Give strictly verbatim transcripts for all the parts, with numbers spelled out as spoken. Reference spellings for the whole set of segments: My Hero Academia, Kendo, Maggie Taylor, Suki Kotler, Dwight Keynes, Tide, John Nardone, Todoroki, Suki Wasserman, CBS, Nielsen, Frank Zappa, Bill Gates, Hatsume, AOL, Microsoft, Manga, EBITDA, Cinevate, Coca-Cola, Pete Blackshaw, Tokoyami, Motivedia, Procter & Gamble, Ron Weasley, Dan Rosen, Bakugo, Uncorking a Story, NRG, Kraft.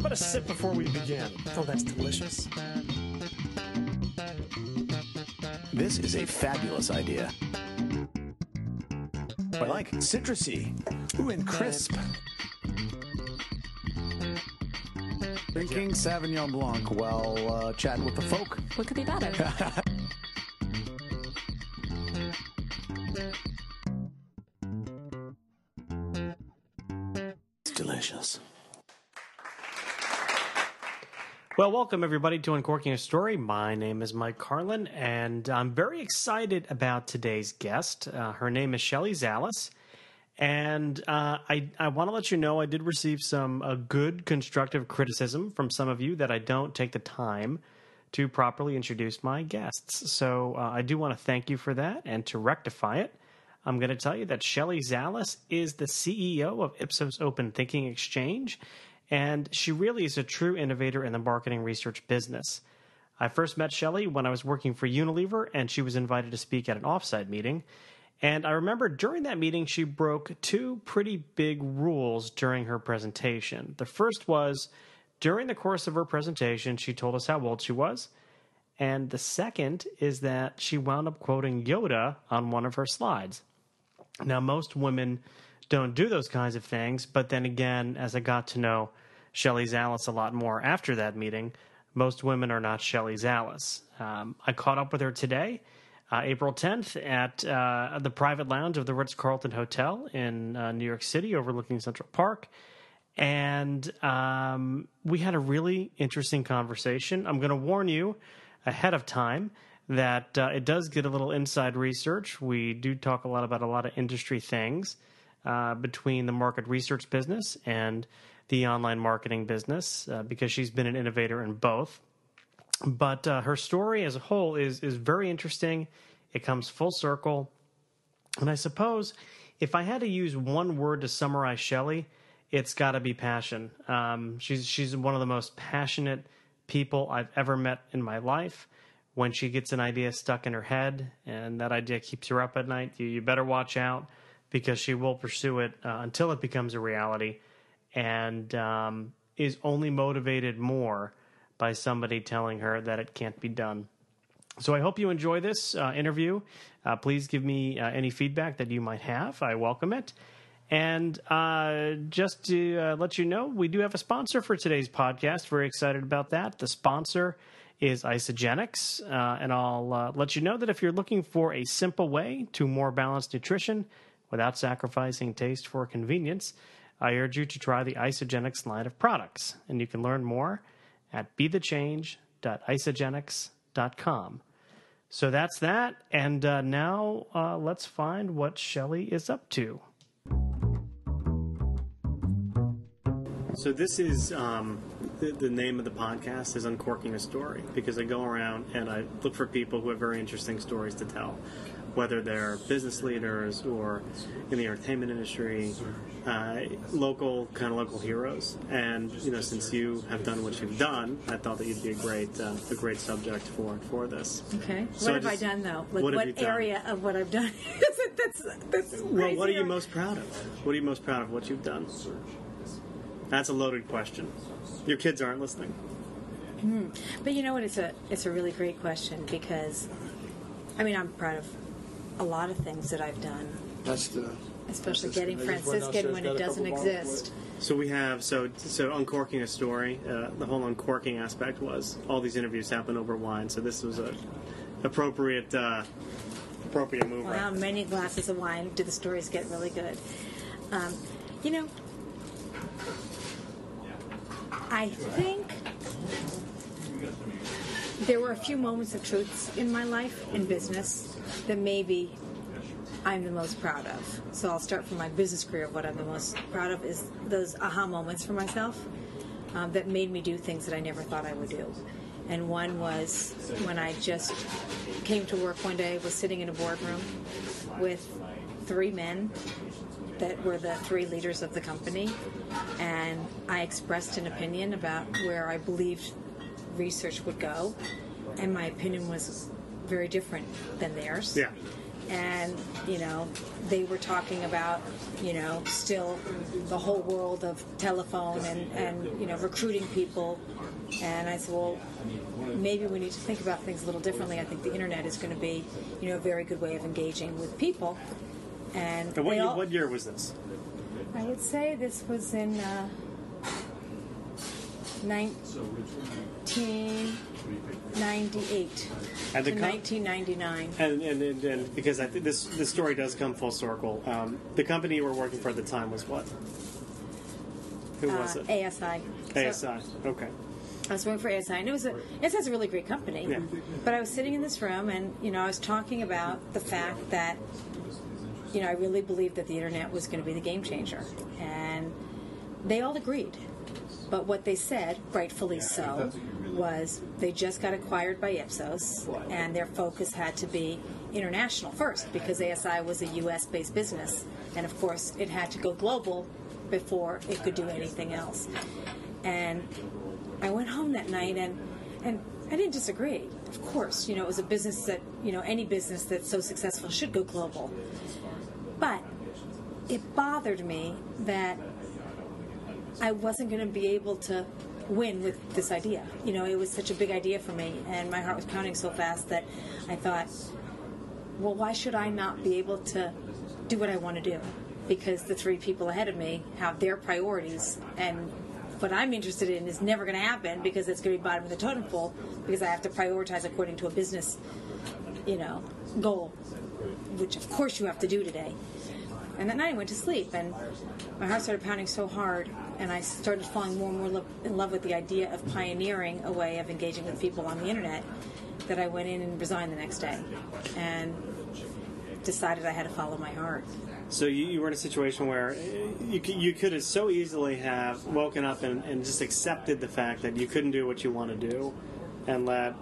What a sip before we begin. Oh, that's delicious. This is a fabulous idea. I like citrusy. Ooh, and crisp. Drinking Sauvignon Blanc while uh, chatting with the folk. What could be better? It's delicious. Well, welcome everybody to Uncorking a Story. My name is Mike Carlin, and I'm very excited about today's guest. Uh, her name is Shelly Zalis, and uh, I, I want to let you know I did receive some uh, good constructive criticism from some of you that I don't take the time to properly introduce my guests. So uh, I do want to thank you for that, and to rectify it, I'm going to tell you that Shelly Zalis is the C E O of Ipsos Open Thinking Exchange, and she really is a true innovator in the marketing research business. I first met Shelly when I was working for Unilever, and she was invited to speak at an offsite meeting. And I remember during that meeting, she broke two pretty big rules during her presentation. The first was, during the course of her presentation, she told us how old she was. And the second is that she wound up quoting Yoda on one of her slides. Now, most women don't do those kinds of things. But then again, as I got to know Shelly Zalis a lot more after that meeting, most women are not Shelly Zalis. Um, I caught up with her today, uh, April tenth, at uh, the private lounge of the Ritz-Carlton Hotel in uh, New York City, overlooking Central Park. And um, we had a really interesting conversation. I'm going to warn you ahead of time that uh, it does get a little inside research. We do talk a lot about a lot of industry things. Uh, between the market research business and the online marketing business, uh, because she's been an innovator in both. But uh, her story as a whole is is very interesting. It comes full circle. And I suppose if I had to use one word to summarize Shelly, it's got to be passion. Um, she's, she's one of the most passionate people I've ever met in my life. When she gets an idea stuck in her head and that idea keeps her up at night, you, you better watch out, because she will pursue it uh, until it becomes a reality, and um, is only motivated more by somebody telling her that it can't be done. So I hope you enjoy this uh, interview. Uh, please give me uh, any feedback that you might have. I welcome it. And uh, just to uh, let you know, we do have a sponsor for today's podcast. Very excited about that. The sponsor is Isagenix, uh, and I'll uh, let you know that if you're looking for a simple way to more balanced nutrition without sacrificing taste for convenience, I urge you to try the Isagenix line of products. And you can learn more at be the change dot isagenix dot com. So that's that. And uh, now uh, let's find what Shelly is up to. So this is um, the, the name of the podcast is Uncorking a Story, because I go around and I look for people who have very interesting stories to tell, whether they're business leaders or in the entertainment industry, uh, local, kind of local heroes. And, you know, since you have done what you've done, I thought that you'd be a great uh, a great subject for for this. Okay. So what I have just, I done, though? Like, what what area done? Of what I've done? that's, that's crazy. Well, what are you most proud of? What are you most proud of what you've done? That's a loaded question. Your kids aren't listening. Mm. But you know what? It's a, it's a really great question, because, I mean, I'm proud of a lot of things that I've done. That's the, especially that's getting Franciscan when it doesn't exist. So we have, so so Uncorking a Story, uh, the whole uncorking aspect was, all these interviews happen over wine, so this was a appropriate, uh, appropriate move. Wow, right? Many glasses of wine do the stories get really good. Um, you know, I think there were a few moments of truths in my life, in business, that maybe I'm the most proud of. So I'll start from my business career. What I'm the most proud of is those aha moments for myself um, that made me do things that I never thought I would do. And one was when I just came to work one day, was sitting in a boardroom with three men that were the three leaders of the company, and I expressed an opinion about where I believed research would go, and my opinion was very different than theirs. Yeah. And, you know, they were talking about, you know, still the whole world of telephone and, and, you know, recruiting people. And I said, well, maybe we need to think about things a little differently. I think the internet is going to be, you know, a very good way of engaging with people. And, and what, all, year, what year was this? I would say this was in uh, nineteen ninety-eight and the to com- nineteen ninety-nine. And, and, and, and because I think this, this story does come full circle. Um, the company you were working for at the time was what? Who uh, was it? A S I. A S I, so, okay. I was working for A S I, and it was a, A S I's a really great company. Yeah. But I was sitting in this room, and, you know, I was talking about the fact that, you know, I really believed that the internet was going to be the game changer, and they all agreed. But what they said, rightfully so, was they just got acquired by Ipsos, and their focus had to be international first, because A S I was a U S-based business, and of course it had to go global before it could do anything else. And I went home that night, and and I didn't disagree. Of course, you know, it was a business that, you know, any business that's so successful should go global. But it bothered me that I wasn't going to be able to win with this idea. You know, it was such a big idea for me, and my heart was pounding so fast that I thought, well, why should I not be able to do what I want to do? Because the three people ahead of me have their priorities, and what I'm interested in is never going to happen because it's going to be bottom of the totem pole, because I have to prioritize according to a business, you know, goal, which of course you have to do today. And that night I went to sleep, and my heart started pounding so hard, and I started falling more and more lo- in love with the idea of pioneering a way of engaging with people on the internet, that I went in and resigned the next day and decided I had to follow my heart. So you, you were in a situation where you, you could have so easily have woken up and, and just accepted the fact that you couldn't do what you want to do and let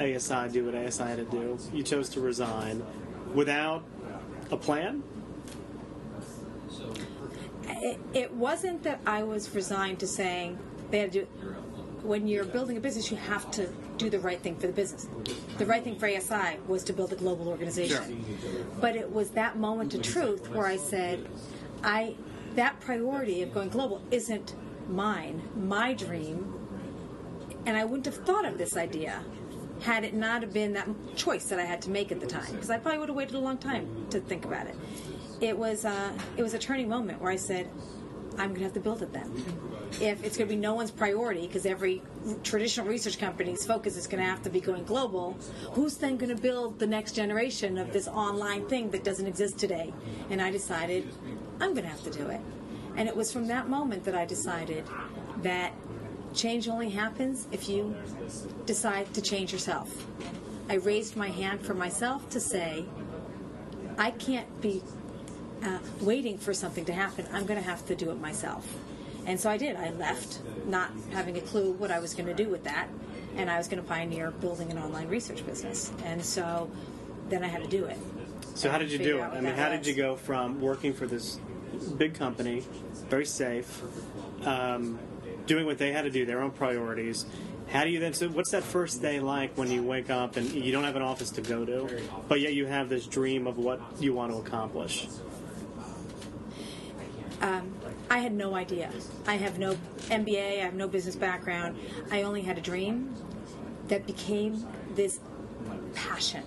A S I do what A S I had to do. You chose to resign without a plan? It, it wasn't that I was resigned to saying they had to do. When you're building a business, you have to do the right thing for the business. The right thing for A S I was to build a global organization. Sure. But it was that moment of truth where I said, "I that priority of going global isn't mine, my dream, and I wouldn't have thought of this idea had it not have been that choice that I had to make at the time, because I probably would have waited a long time to think about it." It was, uh, it was a turning moment where I said, I'm going to have to build it then. If it's going to be no one's priority, because every traditional research company's focus is going to have to be going global, who's then going to build the next generation of this online thing that doesn't exist today? And I decided, I'm going to have to do it. And it was from that moment that I decided that change only happens if you decide to change yourself. I raised my hand for myself to say, I can't be Uh, waiting for something to happen. I'm going to have to do it myself. And so I did. I left, not having a clue what I was going to do with that, and I was going to pioneer building an online research business. And so then I had to do it. So how did you do it? I mean, how did you go from working for this big company, very safe, um, doing what they had to do, their own priorities? How do you then, so what's that first day like when you wake up and you don't have an office to go to, but yet you have this dream of what you want to accomplish? Um, I had no idea. I have no M B A, I have no business background. I only had a dream that became this passion.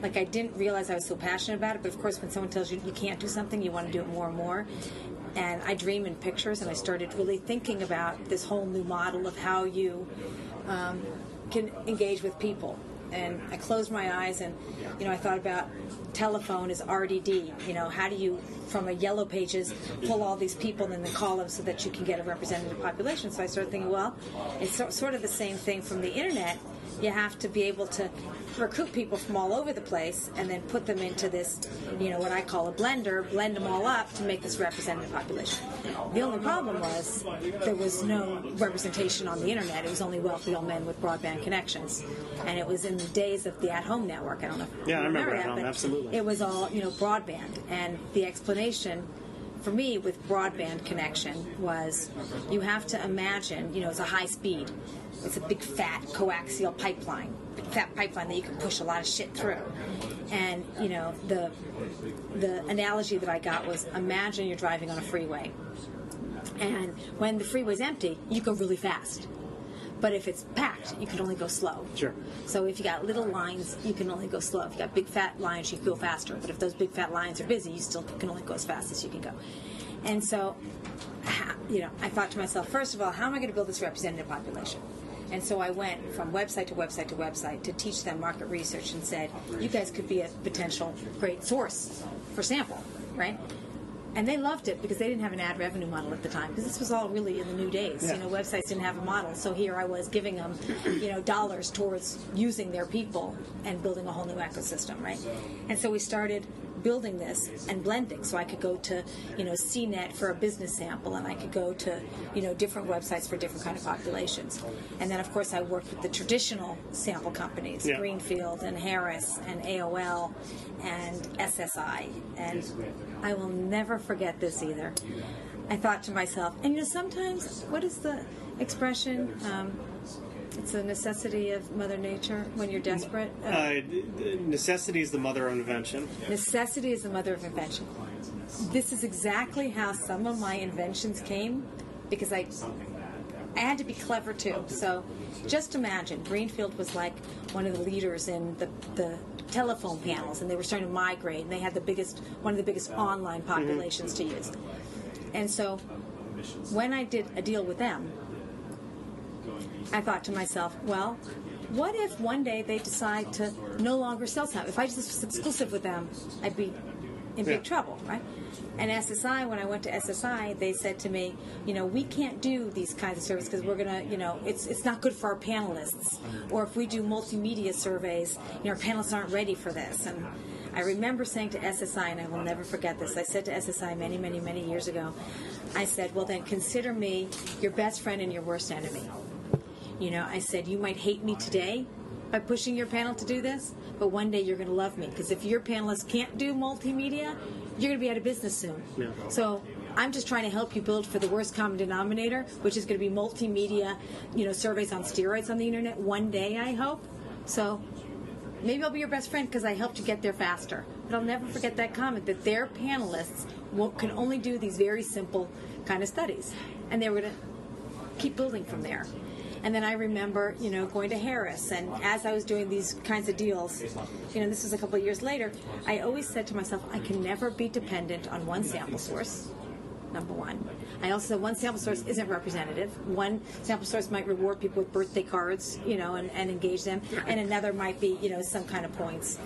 Like, I didn't realize I was so passionate about it, but of course when someone tells you you can't do something, you want to do it more and more. and I dream in pictures, and I started really thinking about this whole new model of how you um, can engage with people. And I closed my eyes, and you know, I thought about telephone is R D D. You know, how do you, from a yellow pages, pull all these people in the column so that you can get a representative population? So I started thinking, well, it's so, sort of the same thing from the internet. You have to be able to recruit people from all over the place and then put them into this, you know, what I call a blender, blend them all up to make this representative population. The only problem was there was no representation on the internet. It was only wealthy old men with broadband connections. And it was in the days of the at-home network. I don't know if yeah, you remember, I remember that, at-home, absolutely. It was all, you know, broadband. And the explanation for me with broadband connection was you have to imagine, you know, it's a high speed. It's a big fat coaxial pipeline, big fat pipeline that you can push a lot of shit through. And you know, the the analogy that I got was imagine you're driving on a freeway, and when the freeway's empty, you go really fast. But if it's packed, you can only go slow. Sure. So if you got little lines, you can only go slow. If you got big fat lines, you can go faster. But if those big fat lines are busy, you still can only go as fast as you can go. And so, you know, I thought to myself, first of all, how am I going to build this representative population? And so I went from website to website to website to teach them market research and said, you guys could be a potential great source for sample, right? And they loved it because they didn't have an ad revenue model at the time, because this was all really in the new days. Yeah. You know, websites didn't have a model, so here I was giving them, you know, dollars towards using their people and building a whole new ecosystem, right? And so we started building this and blending, so I could go to, you know, C net for a business sample, and I could go to, you know, different websites for different kind of populations. And then, of course, I worked with the traditional sample companies, yeah. Greenfield and Harris and A O L and S S I. And I will never forget this either. I thought to myself, and you know, sometimes, what is the expression? Um, It's a necessity of Mother Nature when you're desperate? Uh, uh, necessity is the mother of invention. Necessity is the mother of invention. This is exactly how some of my inventions came, because I, I had to be clever too. So just imagine, Greenfield was like one of the leaders in the, the telephone panels, and they were starting to migrate, and they had the biggest, one of the biggest online populations mm-hmm. to use. And so when I did a deal with them, I thought to myself, well, what if one day they decide to no longer sell something? If I just was exclusive with them, I'd be in big yeah. trouble, right? And S S I, when I went to S S I, they said to me, you know, we can't do these kinds of surveys because we're going to, you know, it's it's not good for our panelists. Or if we do multimedia surveys, you know, our panelists aren't ready for this. And I remember saying to S S I, and I will never forget this, I said to S S I many, many, many years ago, I said, well, then consider me your best friend and your worst enemy. You know, I said, you might hate me today by pushing your panel to do this, but one day you're going to love me. Because if your panelists can't do multimedia, you're going to be out of business soon. Yeah. So I'm just trying to help you build for the worst common denominator, which is going to be multimedia, you know, surveys on steroids on the internet one day, I hope. So maybe I'll be your best friend because I helped you get there faster. But I'll never forget that comment that their panelists will, can only do these very simple kind of studies. And they were going to keep building from there. And then I remember, you know, going to Harris, and as I was doing these kinds of deals, you know, this was a couple of years later, I always said to myself, I can never be dependent on one sample source, number one. I also said one sample source isn't representative. One sample source might reward people with birthday cards, you know, and, and engage them, and another might be, you know, some kind of points.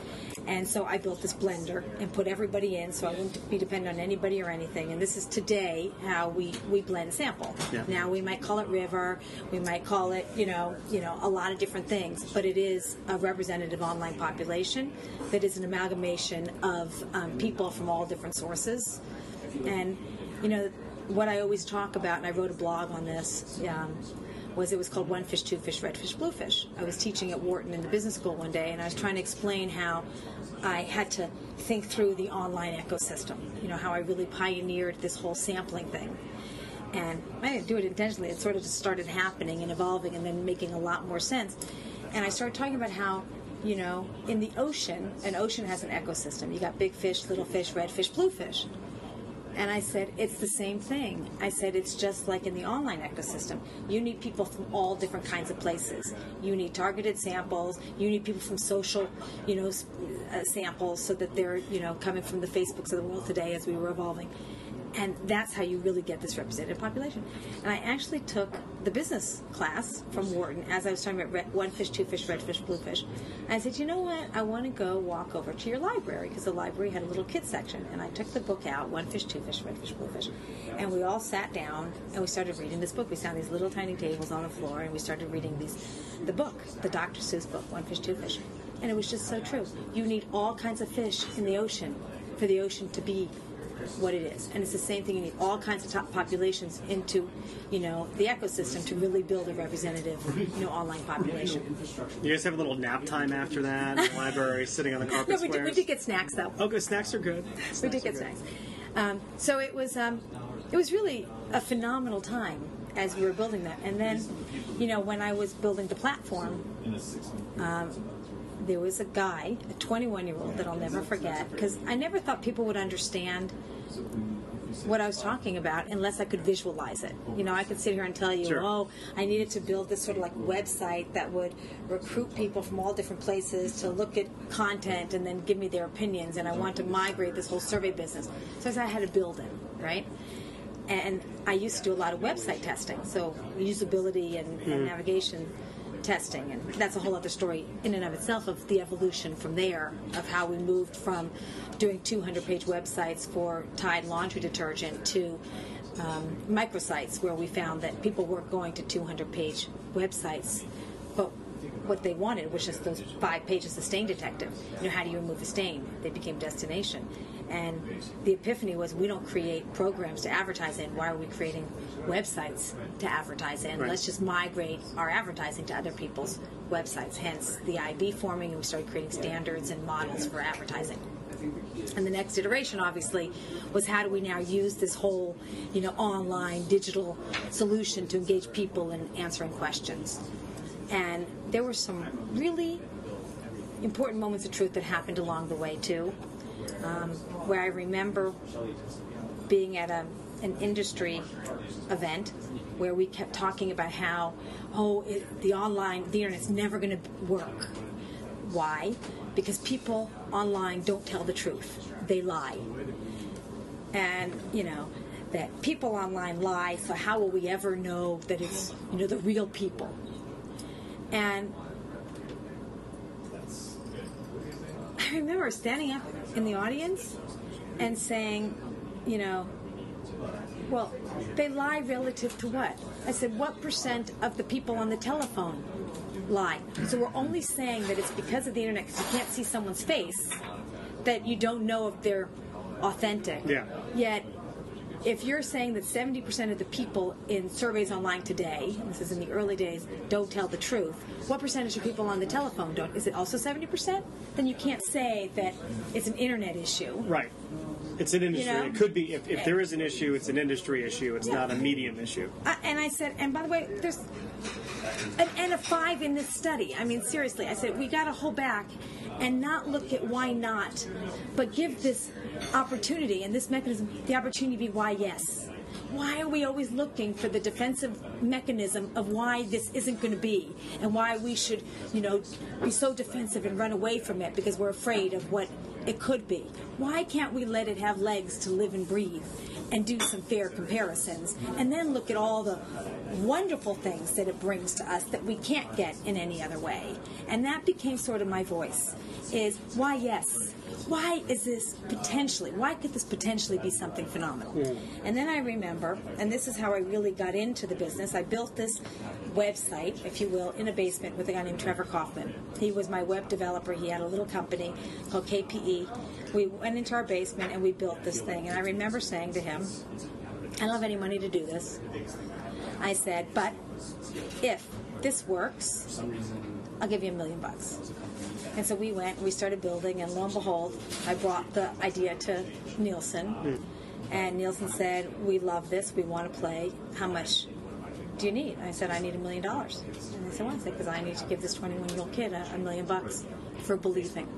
And so I built this blender and put everybody in, so I wouldn't be dependent on anybody or anything. And this is today how we, we blend sample. Yeah. Now we might call it river, we might call it, you know, you know, a lot of different things, but it is a representative online population that is an amalgamation of um, people from all different sources. And you know what I always talk about, and I wrote a blog on this. Um, was it was called One Fish, Two Fish, Red Fish, Blue Fish. I was teaching at Wharton in the business school one day, and I was trying to explain how I had to think through the online ecosystem, you know, how I really pioneered this whole sampling thing. And I didn't do it intentionally. It sort of just started happening and evolving and then making a lot more sense. And I started talking about how, you know, in the ocean, an ocean has an ecosystem. You got big fish, little fish, red fish, blue fish. And I said, it's the same thing. I said, it's just like in the online ecosystem. You need people from all different kinds of places. You need targeted samples. You need people from social, you know, uh, samples so that they're, you know, coming from the Facebooks of the world today as we were evolving. And that's how you really get this representative population. And I actually took the business class from Wharton as I was talking about red, one fish, two fish, red fish, blue fish. And I said, you know what? I want to go walk over to your library, because the library had a little kids section. And I took the book out, one fish, two fish, red fish, blue fish. And we all sat down and we started reading this book. We found these little tiny tables on the floor and we started reading these, the book, the Doctor Seuss book, One Fish, Two Fish. And it was just so true. You need all kinds of fish in the ocean for the ocean to be what it is. And it's the same thing. You need all kinds of top populations into, you know, the ecosystem to really build a representative, you know, online population. You guys have a little nap time after that in the library, sitting on the carpet. No, we did, we did get snacks, though. Oh, good. Snacks are good. Snacks we did get snacks. Um, so it was, um, it was really a phenomenal time as we were building that. And then, you know, when I was building the platform, um, there was a guy, a twenty-one-year-old that I'll never forget, because I never thought people would understand what I was talking about unless I could visualize it. You know, I could sit here and tell you, sure. oh, I needed to build this sort of like website that would recruit people from all different places to look at content and then give me their opinions, and I want to migrate this whole survey business. So I said I had to build it, right? And I used to do a lot of website testing, so usability and, mm. and navigation testing, and that's a whole other story in and of itself of the evolution from there of how we moved from doing two hundred page websites for Tide laundry detergent to um, microsites, where we found that people weren't going to two hundred page websites, but what they wanted was just those five pages of stain detective. You know, how do you remove a stain? They became destination. And the epiphany was, we don't create programs to advertise in. Why are we creating websites to advertise in? Right. Let's just migrate our advertising to other people's websites. Hence the I A B forming, and we started creating standards and models for advertising. And the next iteration, obviously, was how do we now use this whole, you know, online digital solution to engage people in answering questions. And there were some really important moments of truth that happened along the way, too, um, where I remember being at a, an industry event where we kept talking about how, oh, it, the online, the Internet's never going to work. Why? Because people online don't tell the truth. They lie. And, you know, that people online lie, so how will we ever know that it's, you know, the real people? And I remember standing up in the audience and saying, you know, well, they lie relative to what? I said, what percent of the people on the telephone lie? So we're only saying that it's because of the Internet, because you can't see someone's face, that you don't know if they're authentic. Yeah. Yet, if you're saying that seventy percent of the people in surveys online today, and this is in the early days, don't tell the truth, what percentage of people on the telephone don't? Is it also seventy percent? Then you can't say that it's an Internet issue. Right. It's an industry. You know? It could be. If, if there is an issue, it's an industry issue. It's yeah. not a medium issue. Uh, and I said, and by the way, there's an N of five in this study. I mean, seriously. I said, we got to hold back and not look at why not, but give this opportunity and this mechanism the opportunity to be why yes. Why are we always looking for the defensive mechanism of why this isn't going to be and why we should, you know, be so defensive and run away from it because we're afraid of what it could be? Why can't we let it have legs to live and breathe and do some fair comparisons and then look at all the wonderful things that it brings to us that we can't get in any other way? And that became sort of my voice, is why yes. Why is this potentially, why could this potentially be something phenomenal? Yeah. And then I remember, and this is how I really got into the business, I built this website, if you will, in a basement with a guy named Trevor Kaufman. He was my web developer. He had a little company called K P E. We went into our basement and we built this thing. And I remember saying to him, I don't have any money to do this. I said, but if this works, I'll give you a million bucks. And so we went, and we started building, and lo and behold, I brought the idea to Nielsen. Mm. And Nielsen said, we love this, we want to play, how much do you need? And I said, I need a million dollars. And they said, why? I said, because I need to give this twenty-one-year-old kid a, a million bucks for believing,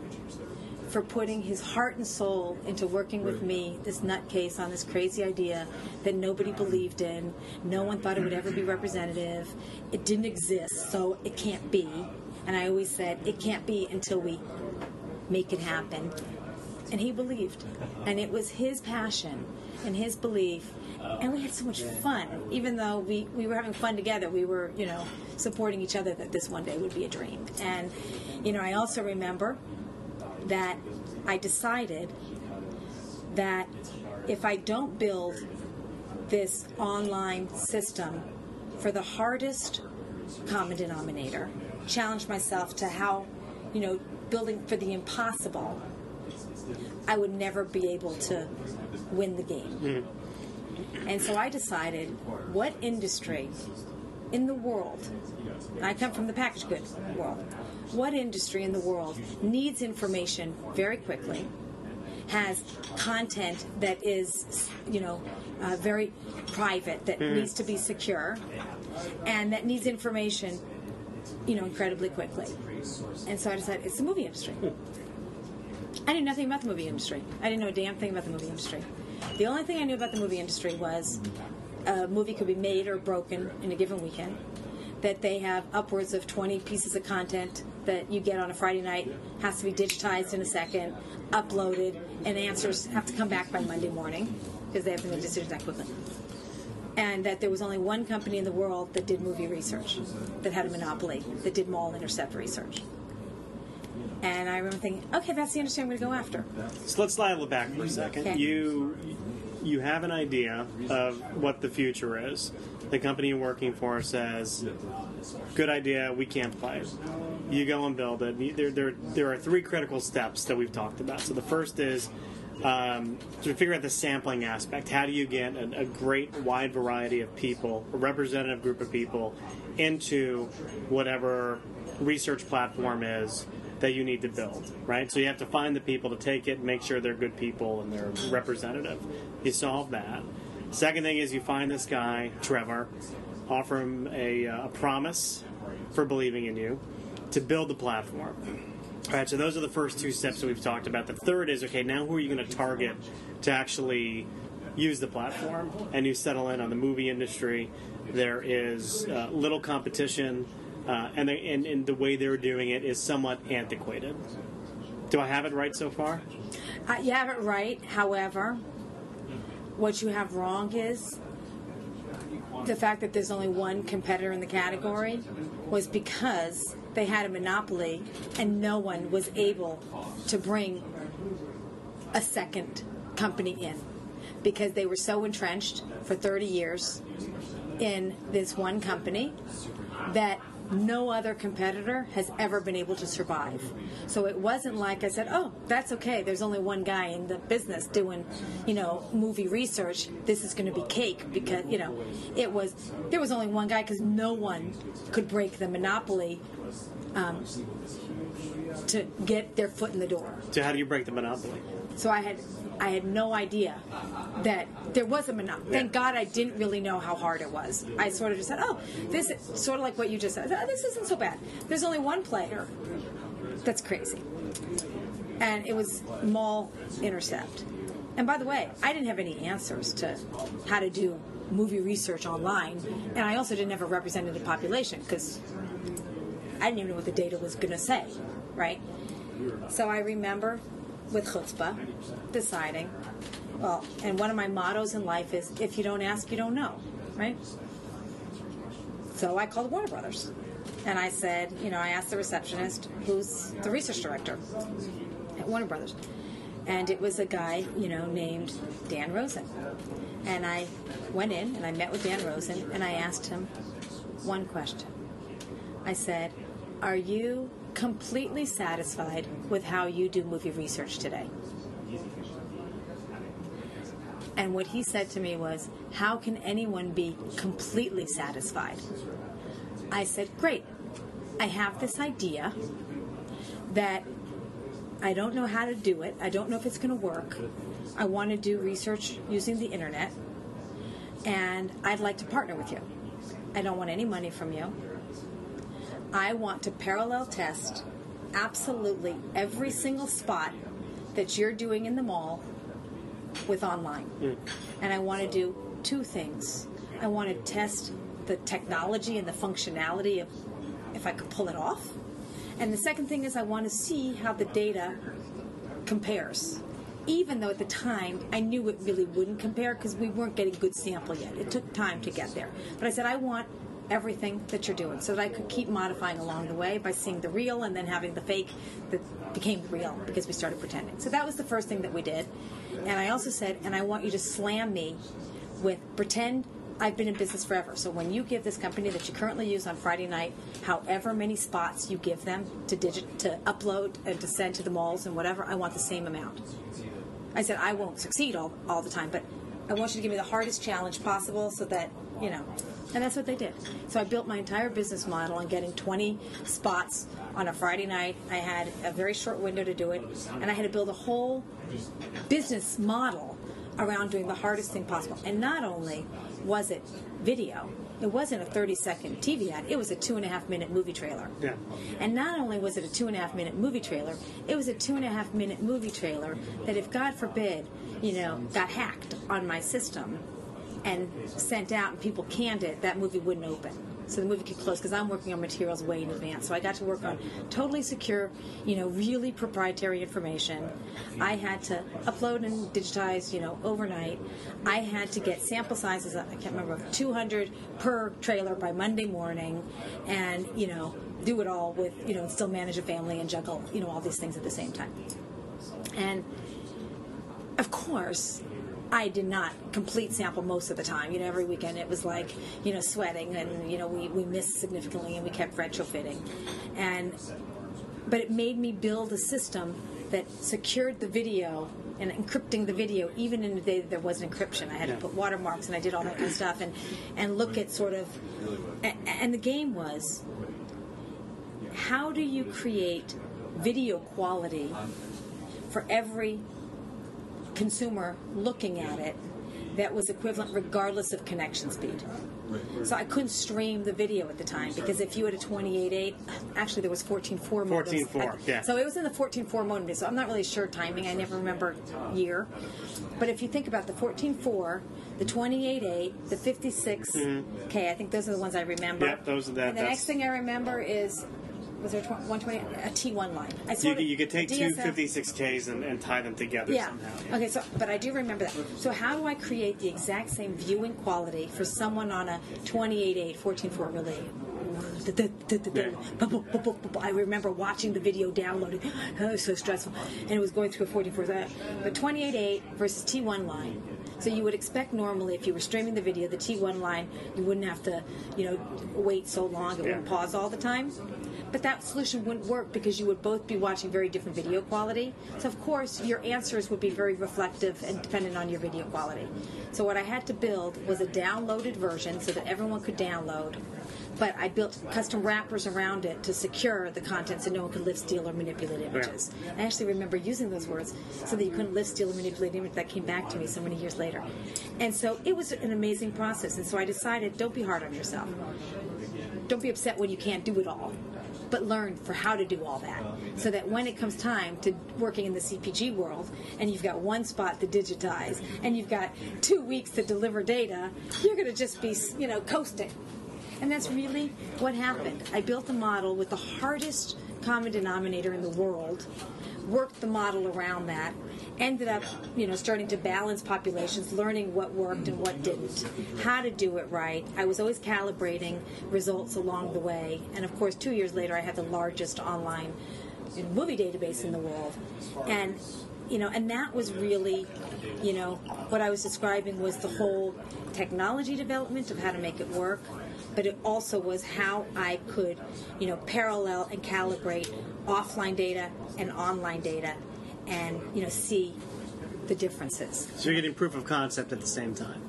for putting his heart and soul into working with me, this nutcase, on this crazy idea that nobody believed in, no one thought it would ever be representative, it didn't exist, so it can't be. And I always said, it can't be until we make it happen. And he believed. And it was his passion and his belief, and we had so much fun. Even though we, we were having fun together, we were, you know, supporting each other that this one day would be a dream. And, you know, I also remember that I decided that if I don't build this online system for the hardest common denominator, challenge myself to how, you know, building for the impossible, I would never be able to win the game. Mm-hmm. And so I decided, what industry in the world, and I come from the packaged goods world, what industry in the world needs information very quickly, has content that is, you know, uh, very private, that mm-hmm. needs to be secure, and that needs information, you know, incredibly quickly. And so I decided it's the movie industry. I knew nothing about the movie industry. I didn't know a damn thing about the movie industry. The only thing I knew about the movie industry was a movie could be made or broken in a given weekend, that they have upwards of twenty pieces of content that you get on a Friday night, has to be digitized in a second, uploaded, and answers have to come back by Monday morning because they have to make decisions that quickly. And that there was only one company in the world that did movie research, that had a monopoly, that did mall intercept research. And I remember thinking, okay, that's the industry I'm going to go after. So let's dial it back for a second. Okay. You you have an idea of what the future is. The company you're working for says, good idea, we can't buy it. You go and build it. There, there, there are three critical steps that we've talked about. So the first is, Um, to figure out the sampling aspect. How do you get a, a great wide variety of people, a representative group of people, into whatever research platform is that you need to build, right? So you have to find the people to take it, make sure they're good people and they're representative. You solve that. Second thing is you find this guy, Trevor, offer him a, uh, a promise for believing in you to build the platform. All right, so those are the first two steps that we've talked about. The third is, okay, now who are you going to target to actually use the platform? And you settle in on the movie industry. There is uh, little competition, uh, and, they, and, and the way they're doing it is somewhat antiquated. Do I have it right so far? Uh, you have it right. However, what you have wrong is the fact that there's only one competitor in the category was because they had a monopoly, and no one was able to bring a second company in because they were so entrenched for thirty years in this one company that no other competitor has ever been able to survive. So it wasn't like I said, oh, that's okay, there's only one guy in the business doing, you know, movie research, this is going to be cake, because, you know, it was, there was only one guy because no one could break the monopoly um, to get their foot in the door. So how do you break the monopoly? So I had I had no idea that there was a monopoly. Thank God I didn't really know how hard it was. I sort of just said, oh, this is sort of like what you just said. Oh, this isn't so bad. There's only one player. That's crazy. And it was mall intercept. And by the way, I didn't have any answers to how to do movie research online. And I also didn't have a representative population because I didn't even know what the data was going to say, right? So I remember, with chutzpah, deciding, well, and one of my mottos in life is, if you don't ask, you don't know, right? So I called Warner Brothers, and I said, you know, I asked the receptionist, who's the research director at Warner Brothers, and it was a guy, you know, named Dan Rosen. And I went in, and I met with Dan Rosen, and I asked him one question. I said, are you completely satisfied with how you do movie research today? And what he said to me was, how can anyone be completely satisfied? I said, great, I have this idea that I don't know how to do it, I don't know if it's going to work, I want to do research using the internet, and I'd like to partner with you. I don't want any money from you. I want to parallel test absolutely every single spot that you're doing in the mall with online. Mm. And I want to do two things. I want to test the technology and the functionality of if I could pull it off. And the second thing is I want to see how the data compares even though at the time I knew it really wouldn't compare because we weren't getting good sample yet. It took time to get there. But I said, I want everything that you're doing so that I could keep modifying along the way by seeing the real and then having the fake that became the real because we started pretending. So that was the first thing that we did. And I also said, and I want you to slam me with pretend I've been in business forever. So when you give this company that you currently use on Friday night, however many spots you give them to digit, to upload and to send to the malls and whatever, I want the same amount. I said, I won't succeed all, all the time, but I want you to give me the hardest challenge possible so that, you know. And that's what they did. So I built my entire business model on getting twenty spots on a Friday night. I had a very short window to do it, and I had to build a whole business model around doing the hardest thing possible. And not only was it video, it wasn't a thirty-second T V ad, it was a two-and-a-half-minute movie trailer. Yeah. And not only was it a two-and-a-half-minute movie trailer, it was a two-and-a-half-minute movie trailer that, if God forbid, you know, got hacked on my system and sent out and people canned it, that movie wouldn't open. So the movie could close because I'm working on materials way in advance. So I got to work on totally secure, you know, really proprietary information. I had to upload and digitize, you know, overnight. I had to get sample sizes, I can't remember, two hundred per trailer by Monday morning, and, you know, do it all with, you know, still manage a family and juggle, you know, all these things at the same time. And, of course, I did not complete sample most of the time. You know, every weekend it was like, you know, sweating, and, you know, we, we missed significantly and we kept retrofitting. And, but it made me build a system that secured the video and encrypting the video, even in the day that there wasn't encryption. I had to put watermarks and I did all that kind of stuff and, and look at sort of, and, and the game was, how do you create video quality for every consumer looking at it that was equivalent regardless of connection speed? So I couldn't stream the video at the time because if you had a twenty-eight eight, actually there was fourteen four modem. fourteen four, yeah. So it was in the fourteen four modem, so I'm not really sure timing. I never remember year. But if you think about the fourteen four, the twenty-eight eight, the fifty-six K, I think those are the ones I remember. Yeah, those are that. And the next thing I remember is, was there one twenty, a T one line? I you, you could take two fifty-six Ks and, and tie them together yeah. somehow. Yeah. Okay, so, but I do remember that. So how do I create the exact same viewing quality for someone on a twenty-eight eight, fourteen four relay? I remember watching the video downloaded. It was so stressful. And it was going through a fourteen four. But twenty-eight eight versus T one line. So you would expect normally, if you were streaming the video, the T one line, you wouldn't have to, you know, wait so long. It wouldn't pause all the time. But that solution wouldn't work because you would both be watching very different video quality. So, of course, your answers would be very reflective and dependent on your video quality. So what I had to build was a downloaded version so that everyone could download. But I built custom wrappers around it to secure the content so no one could lift, steal, or manipulate images. I actually remember using those words, so that you couldn't lift, steal, or manipulate images. That came back to me so many years later. And so it was an amazing process. And so I decided, don't be hard on yourself. Don't be upset when you can't do it all, but learn for how to do all that so that when it comes time to working in the C P G world and you've got one spot to digitize and you've got two weeks to deliver data, you're going to just be, you know, coasting. And that's really what happened. I built the model with the hardest common denominator in the world, worked the model around that, ended up, you know, starting to balance populations, learning what worked and what didn't, how to do it right. I was always calibrating results along the way. And, of course, two years later, I had the largest online movie database in the world. And, you know, and that was really, you know, what I was describing was the whole technology development of how to make it work. But it also was how I could, you know, parallel and calibrate offline data and online data and, you know, see the differences. So you're getting proof of concept at the same time.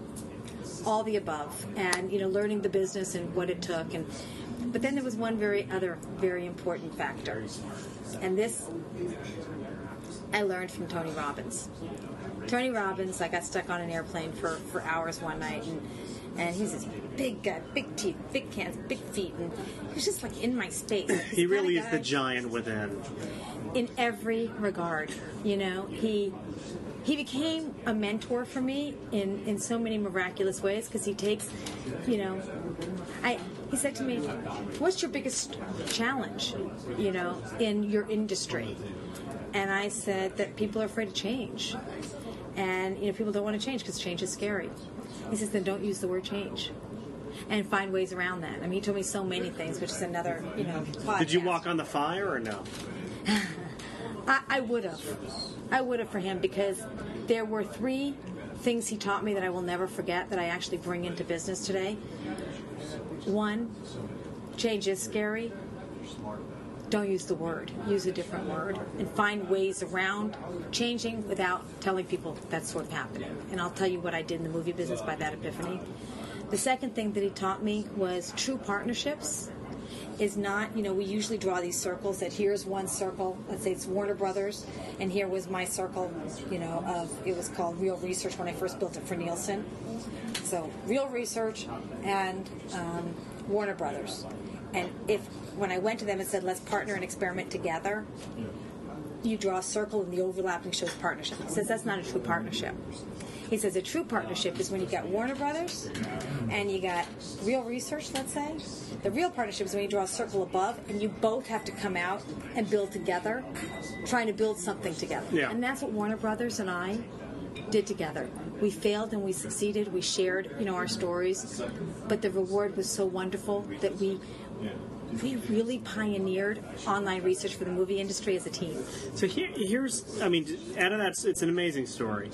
All the above. And, you know, learning the business and what it took. And but then there was one very other very important factor. And this I learned from Tony Robbins. Tony Robbins, I got stuck on an airplane for, for hours one night, and And he's this big guy, big teeth, big hands, big feet, and he's just like in my space. He really is the giant within. In every regard, you know, he he became a mentor for me in, in so many miraculous ways because he takes, you know, I. He said to me, "What's your biggest challenge, you know, in your industry?" and I said that people are afraid of change. And, you know, people don't want to change because change is scary. He says, then don't use the word change. And find ways around that. I mean, he told me so many things, which is another, you know, podcast. Did you walk on the fire or no? I, I would have. I would have for him, because there were three things he taught me that I will never forget that I actually bring into business today. One, change is scary. Don't use the word. Use a different word. And find ways around changing without telling people that's sort of happening. And I'll tell you what I did in the movie business by that epiphany. The second thing that he taught me was true partnerships is not, you know, we usually draw these circles that here's one circle, let's say it's Warner Brothers, and here was my circle, you know, of, it was called Real Research when I first built it for Nielsen. So Real Research and um, Warner Brothers. And if, when I went to them and said, let's partner and experiment together, you draw a circle and the overlapping shows partnership. He says that's not a true partnership. He says a true partnership is when you got Warner Brothers and you got Real Research, let's say. The real partnership is when you draw a circle above and you both have to come out and build together, trying to build something together. Yeah. And that's what Warner Brothers and I did together. We failed and we succeeded. We shared, you know, our stories. But the reward was so wonderful that we... we really pioneered online research for the movie industry as a team. So here, here's, I mean, out of that, it's an amazing story.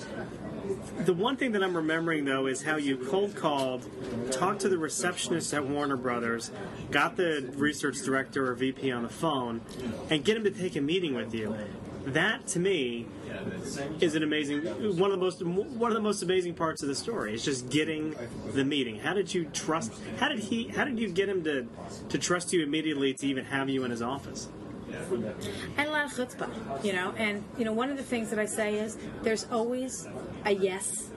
The one thing that I'm remembering, though, is how you cold called, talked to the receptionist at Warner Brothers, got the research director or V P on the phone, and get him to take a meeting with you. That, to me, is an amazing, one of the most one of the most amazing parts of the story. It's just getting the meeting. How did you trust? How did he? How did you get him to to trust you immediately to even have you in his office? And a lot of chutzpah, you know. And you know, one of the things that I say is there's always a yes.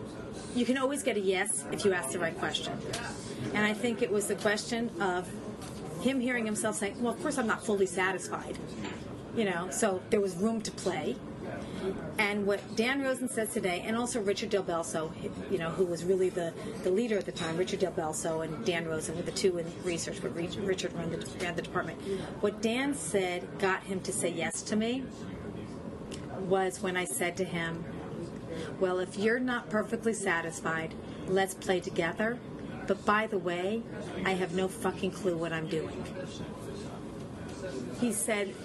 You can always get a yes if you ask the right question. And I think it was the question of him hearing himself saying, "Well, of course, I'm not fully satisfied." You know, so there was room to play. And what Dan Rosen says today, and also Richard Del Belso, you know, who was really the, the leader at the time, Richard Del Belso and Dan Rosen were the two in research, but Richard ran the, ran the department. What Dan said got him to say yes to me was when I said to him, well, if you're not perfectly satisfied, let's play together. But by the way, I have no fucking clue what I'm doing. He said...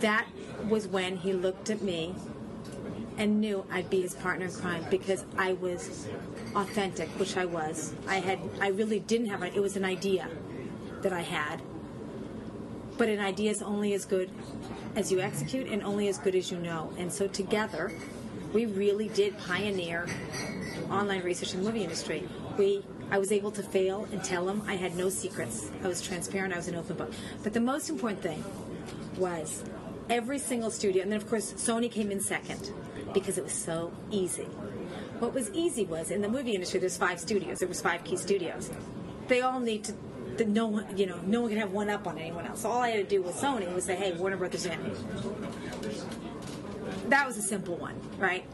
that was when he looked at me and knew I'd be his partner in crime because I was authentic, which I was. I had, I really didn't have, it was an idea that I had. But an idea is only as good as you execute and only as good as you know. And so together, we really did pioneer online research in the movie industry. We, I was able to fail and tell him I had no secrets. I was transparent, I was an open book. But the most important thing was... every single studio, and then of course Sony came in second because it was so easy. What was easy was in the movie industry there's five studios. There was five key studios. They all need to. The, no one, you know, no one can have one up on anyone else. So all I had to do with Sony was say, "Hey, Warner Brothers in." That was a simple one, right?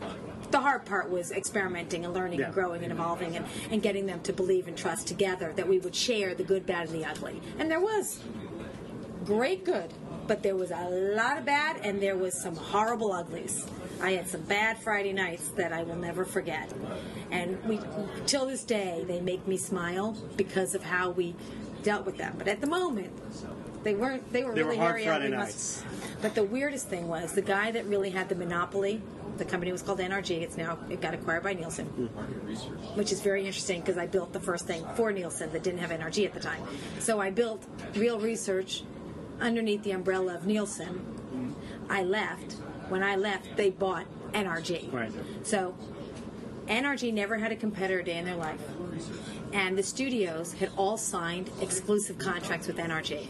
The hard part was experimenting and learning yeah. and growing and evolving and, and getting them to believe and trust together that we would share the good, bad, and the ugly. And there was great good. But there was a lot of bad, and there was some horrible uglies. I had some bad Friday nights that I will never forget. And we, till this day, they make me smile because of how we dealt with them. But at the moment, they weren't. They were they really were hard very Friday ugly nights. But the weirdest thing was the guy that really had the monopoly. The company was called N R G. It's now it got acquired by Nielsen, mm. which is very interesting because I built the first thing for Nielsen that didn't have N R G at the time. So I built Real Research. Underneath the umbrella of Nielsen, I left. When I left, they bought N R G. Right. So N R G never had a competitor day in their life. And the studios had all signed exclusive contracts with N R G.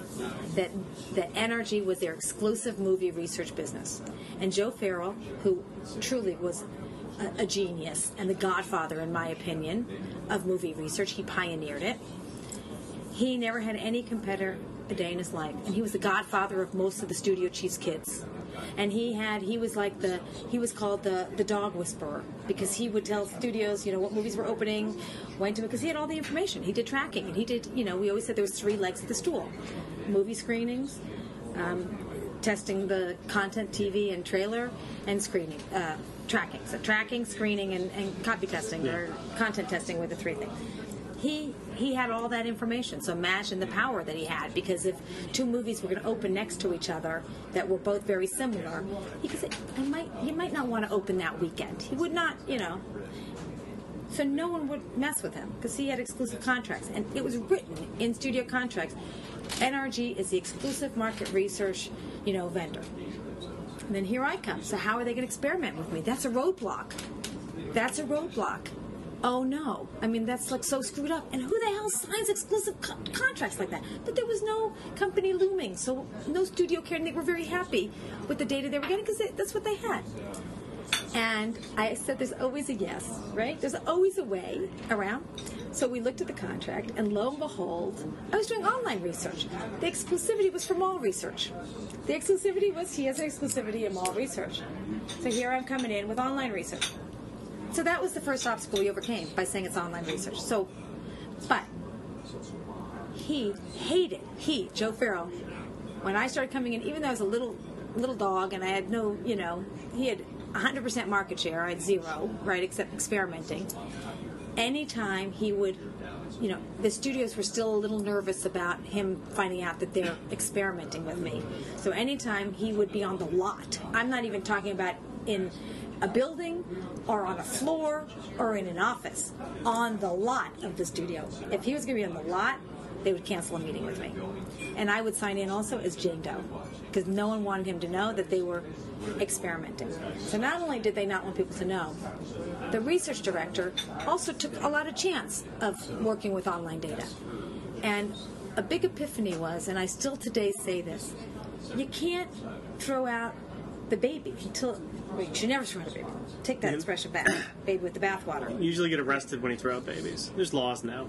That, that N R G was their exclusive movie research business. And Joe Farrell, who truly was a, a genius and the godfather, in my opinion, of movie research, he pioneered it. He never had any competitor a day in his life, and he was the godfather of most of the studio chief's kids. And he had, he was like the, he was called the the dog whisperer because he would tell studios, you know, what movies were opening, when to, because he had all the information. He did tracking, and he did, you know, we always said there was three legs of the stool: movie screenings, um, testing the content, T V, and trailer, and screening, uh, tracking. So tracking, screening, and, and copy testing, yeah. or content testing were the three things. He he had all that information, so imagine the power that he had, because if two movies were going to open next to each other that were both very similar, he could say, I might, you might not want to open that weekend. He would not, you know. So no one would mess with him, because he had exclusive contracts, and it was written in studio contracts. N R G is the exclusive market research, you know, vendor. And then here I come. So how are they going to experiment with me? That's a roadblock. That's a roadblock. Oh no! I mean, that's like so screwed up. And who the hell signs exclusive co- contracts like that? But there was no company looming, so no studio cared, and they were very happy with the data they were getting, because that's what they had. And I said, "There's always a yes, right? There's always a way around." So we looked at the contract, and lo and behold, I was doing online research. The exclusivity was for mall research. The exclusivity was he has an exclusivity in mall research. So here I'm coming in with online research. So that was the first obstacle we overcame by saying it's online research. So, but he hated, he, Joe Farrell, when I started coming in, even though I was a little little dog and I had no, you know, he had one hundred percent market share, I had zero, right, except experimenting. Anytime he would, you know, the studios were still a little nervous about him finding out that they're experimenting with me. So anytime he would be on the lot, I'm not even talking about in a building or on a floor or in an office, on the lot of the studio. If he was going to be on the lot, they would cancel a meeting with me. And I would sign in also as Jane Doe, because no one wanted him to know that they were experimenting. So not only did they not want people to know, the research director also took a lot of chance of working with online data. And a big epiphany was, and I still today say this, you can't throw out the baby until... Wait, you should never throw out a baby. Take that expression back. Baby with the bathwater. You usually get arrested when you throw out babies. There's laws now.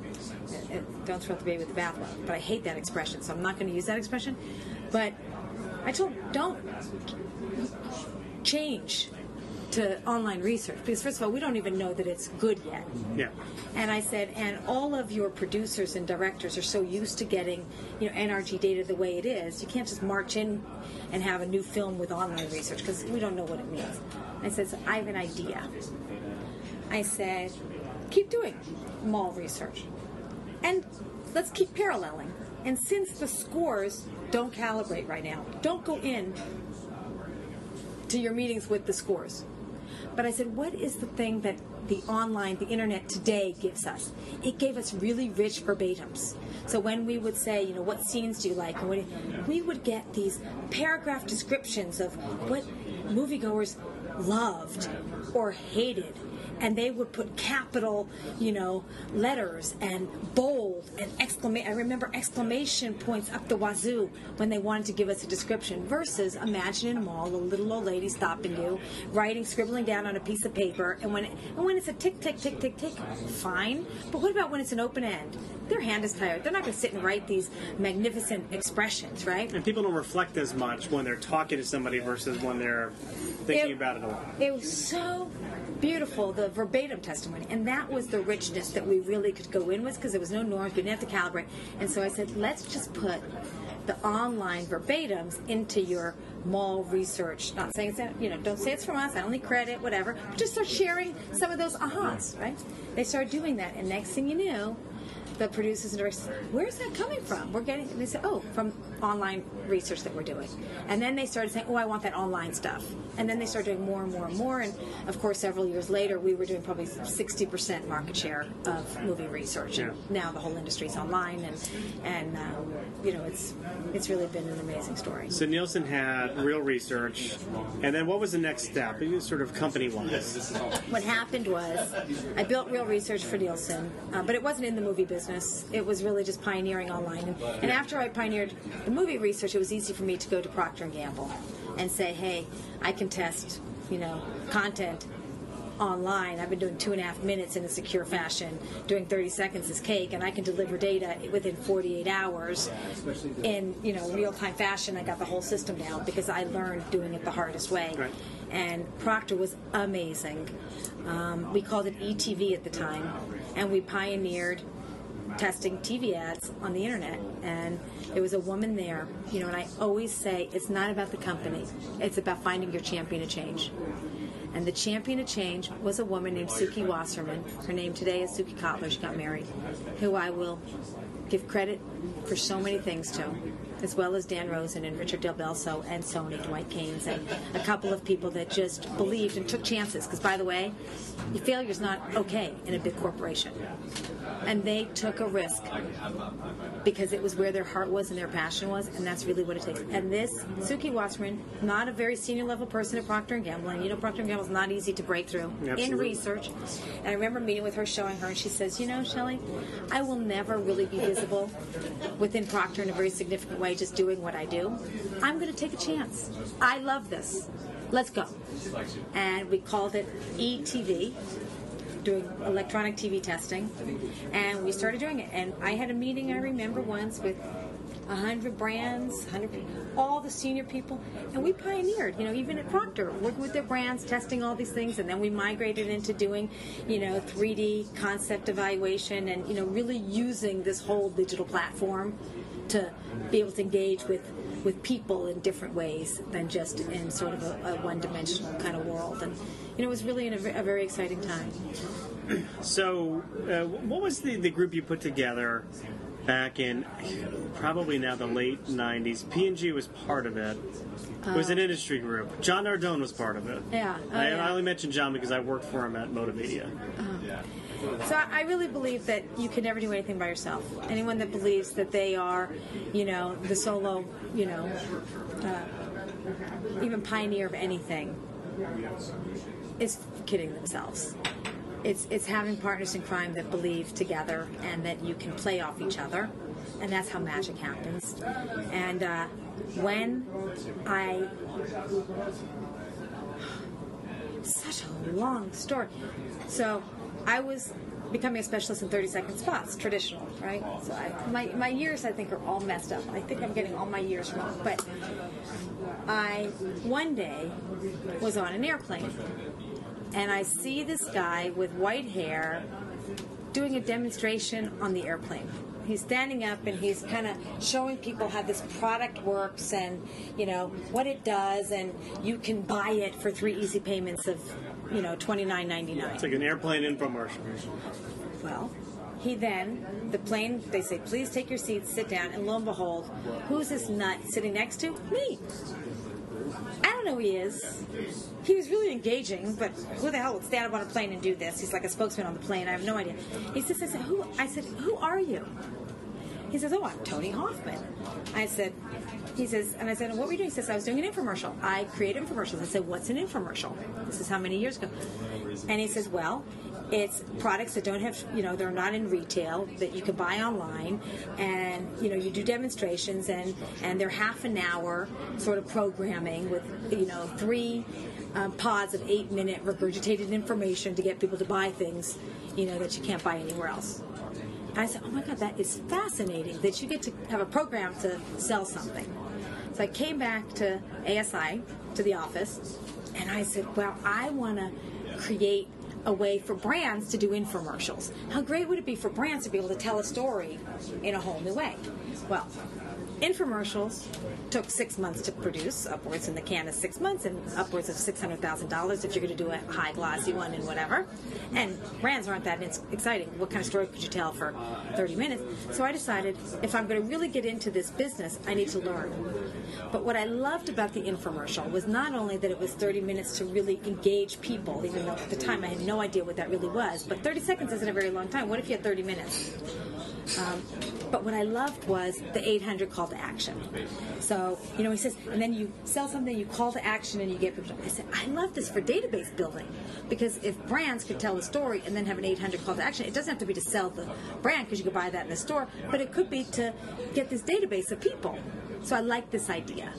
Don't throw out the baby with the bathwater. But I hate that expression, so I'm not going to use that expression. But I told don't change to online research, because first of all, we don't even know that it's good yet. Yeah. And I said, and all of your producers and directors are so used to getting, you know, N R G data the way it is. You can't just march in and have a new film with online research, because we don't know what it means. I said, so I have an idea. I said, keep doing mall research, and let's keep paralleling. And since the scores don't calibrate right now, don't go in to your meetings with the scores. But I said, what is the thing that the online, the internet today gives us? It gave us really rich verbatims. So when we would say, you know, what scenes do you like? And what, we would get these paragraph descriptions of what moviegoers loved or hated. And they would put capital, you know, letters and bold and exclamation. I remember exclamation points up the wazoo when they wanted to give us a description. Versus, imagine in a mall, a little old lady stopping you, writing, scribbling down on a piece of paper. And when and when it's a tick, tick, tick, tick, tick, fine. But what about when it's an open end? Their hand is tired. They're not going to sit and write these magnificent expressions, right? And people don't reflect as much when they're talking to somebody versus when they're thinking it, about it a lot. It was so beautiful, the verbatim testimony, and that was the richness that we really could go in with, because there was no norms, we didn't have to calibrate. And so I said, let's just put the online verbatims into your mall research. Not saying it's, you know, don't say it's from us, I only credit, whatever. Just start sharing some of those ahas, right? They started doing that, and next thing you knew, the producers and directors, where's that coming from? We're getting, and they said, oh, from online research that we're doing. And then they started saying, oh, I want that online stuff. And then they started doing more and more and more. And of course, several years later, we were doing probably sixty percent market share of movie research. And now the whole industry's online, and and um, you know, it's it's really been an amazing story. So Nielsen had real research, and then what was the next step? It was sort of company-wise. What happened was, I built real research for Nielsen, uh, but it wasn't in the movie business. It was really just pioneering online. And, and after I pioneered the movie research, it was easy for me to go to Procter and Gamble and say, hey, I can test, you know, content online. I've been doing two and a half minutes in a secure fashion, doing thirty seconds is cake, and I can deliver data within forty-eight hours in, you know, real-time fashion. I got the whole system down because I learned doing it the hardest way. Right. And Procter was amazing. Um, we called it E T V at the time, and we pioneered testing T V ads on the internet, and it was a woman there, you know, and I always say it's not about the company, it's about finding your champion of change. And the champion of change was a woman named Suki Wasserman. Her name today is Suki Kotler. She got married, who I will give credit for so many things to, as well as Dan Rosen and Richard Del Belso and Sony, Dwight Keynes, and a couple of people that just believed and took chances. Because, by the way, failure's not okay in a big corporation. And they took a risk because it was where their heart was and their passion was, and that's really what it takes. And this, Suki Wasserman, not a very senior level person at Procter and Gamble, and you know Procter and Gamble is not easy to break through Absolutely. in research. And I remember meeting with her, showing her, and she says, you know, Shelly, I will never really be visible within Procter in a very significant way, just doing what I do. I'm going to take a chance. I love this. Let's go. And we called it E T V, doing electronic T V testing, and we started doing it. And I had a meeting, I remember once, with one hundred brands, one hundred all the senior people, and we pioneered, you know, even at Procter, working with their brands, testing all these things, and then we migrated into doing, you know, three D concept evaluation and, you know, really using this whole digital platform to be able to engage with, with people in different ways than just in sort of a, a one-dimensional kind of world. And, you know, it was really in a, a very exciting time. So uh, what was the, the group you put together back in probably now the late nineties? P and G was part of it. It was an industry group. John Nardone was part of it. Yeah. Oh, I, yeah. I only mentioned John because I worked for him at Motivedia. Oh. Yeah. So I really believe that you can never do anything by yourself. Anyone that believes that they are, you know, the solo, you know, uh, even pioneer of anything is kidding themselves. It's it's having partners in crime that believe together and that you can play off each other, and that's how magic happens. And uh, when I... Such a long story. So... I was becoming a specialist in thirty-second spots, traditional, right? So I, my, my years, I think, are all messed up. I think I'm getting all my years wrong. But I, one day, was on an airplane, and I see this guy with white hair doing a demonstration on the airplane. He's standing up, and he's kind of showing people how this product works and, you know, what it does, and you can buy it for three easy payments of, you know, twenty-nine ninety-nine. It's like an airplane infomercial. Well, he then, the plane, they say, please take your seats, sit down, and lo and behold, who's this nut sitting next to? Me. I don't know who he is. He was really engaging, but who the hell would stand up on a plane and do this? He's like a spokesman on the plane. I have no idea. He says, I said, who? I said, who are you? He says, oh, I'm Tony Hoffman. I said, he says, and I said, what were you doing? He says, I was doing an infomercial. I create infomercials. I said, what's an infomercial? This is how many years ago. And he says, well, it's products that don't have, you know, they're not in retail, that you can buy online, and, you know, you do demonstrations, and, and they're half an hour sort of programming with, you know, three um, pods of eight-minute regurgitated information to get people to buy things, you know, that you can't buy anywhere else. And I said, oh, my God, that is fascinating that you get to have a program to sell something. So I came back to A S I, to the office, and I said, well, I want to create a way for brands to do infomercials. How great would it be for brands to be able to tell a story in a whole new way? Well, infomercials took six months to produce, upwards in the can of six months, and upwards of six hundred thousand dollars if you're going to do a high glossy one and whatever. And brands aren't that exciting. What kind of story could you tell for thirty minutes? So I decided if I'm going to really get into this business, I need to learn. But what I loved about the infomercial was not only that it was thirty minutes to really engage people, even though at the time I had no idea what that really was, but thirty seconds isn't a very long time. What if you had thirty minutes? Um, but what I loved was the eight hundred call to action. So, you know, he says, and then you sell something, you call to action, and you get people. I said, I love this for database building, because if brands could tell a story and then have an eight hundred call to action, it doesn't have to be to sell the brand, because you could buy that in the store, but it could be to get this database of people. So I like this idea.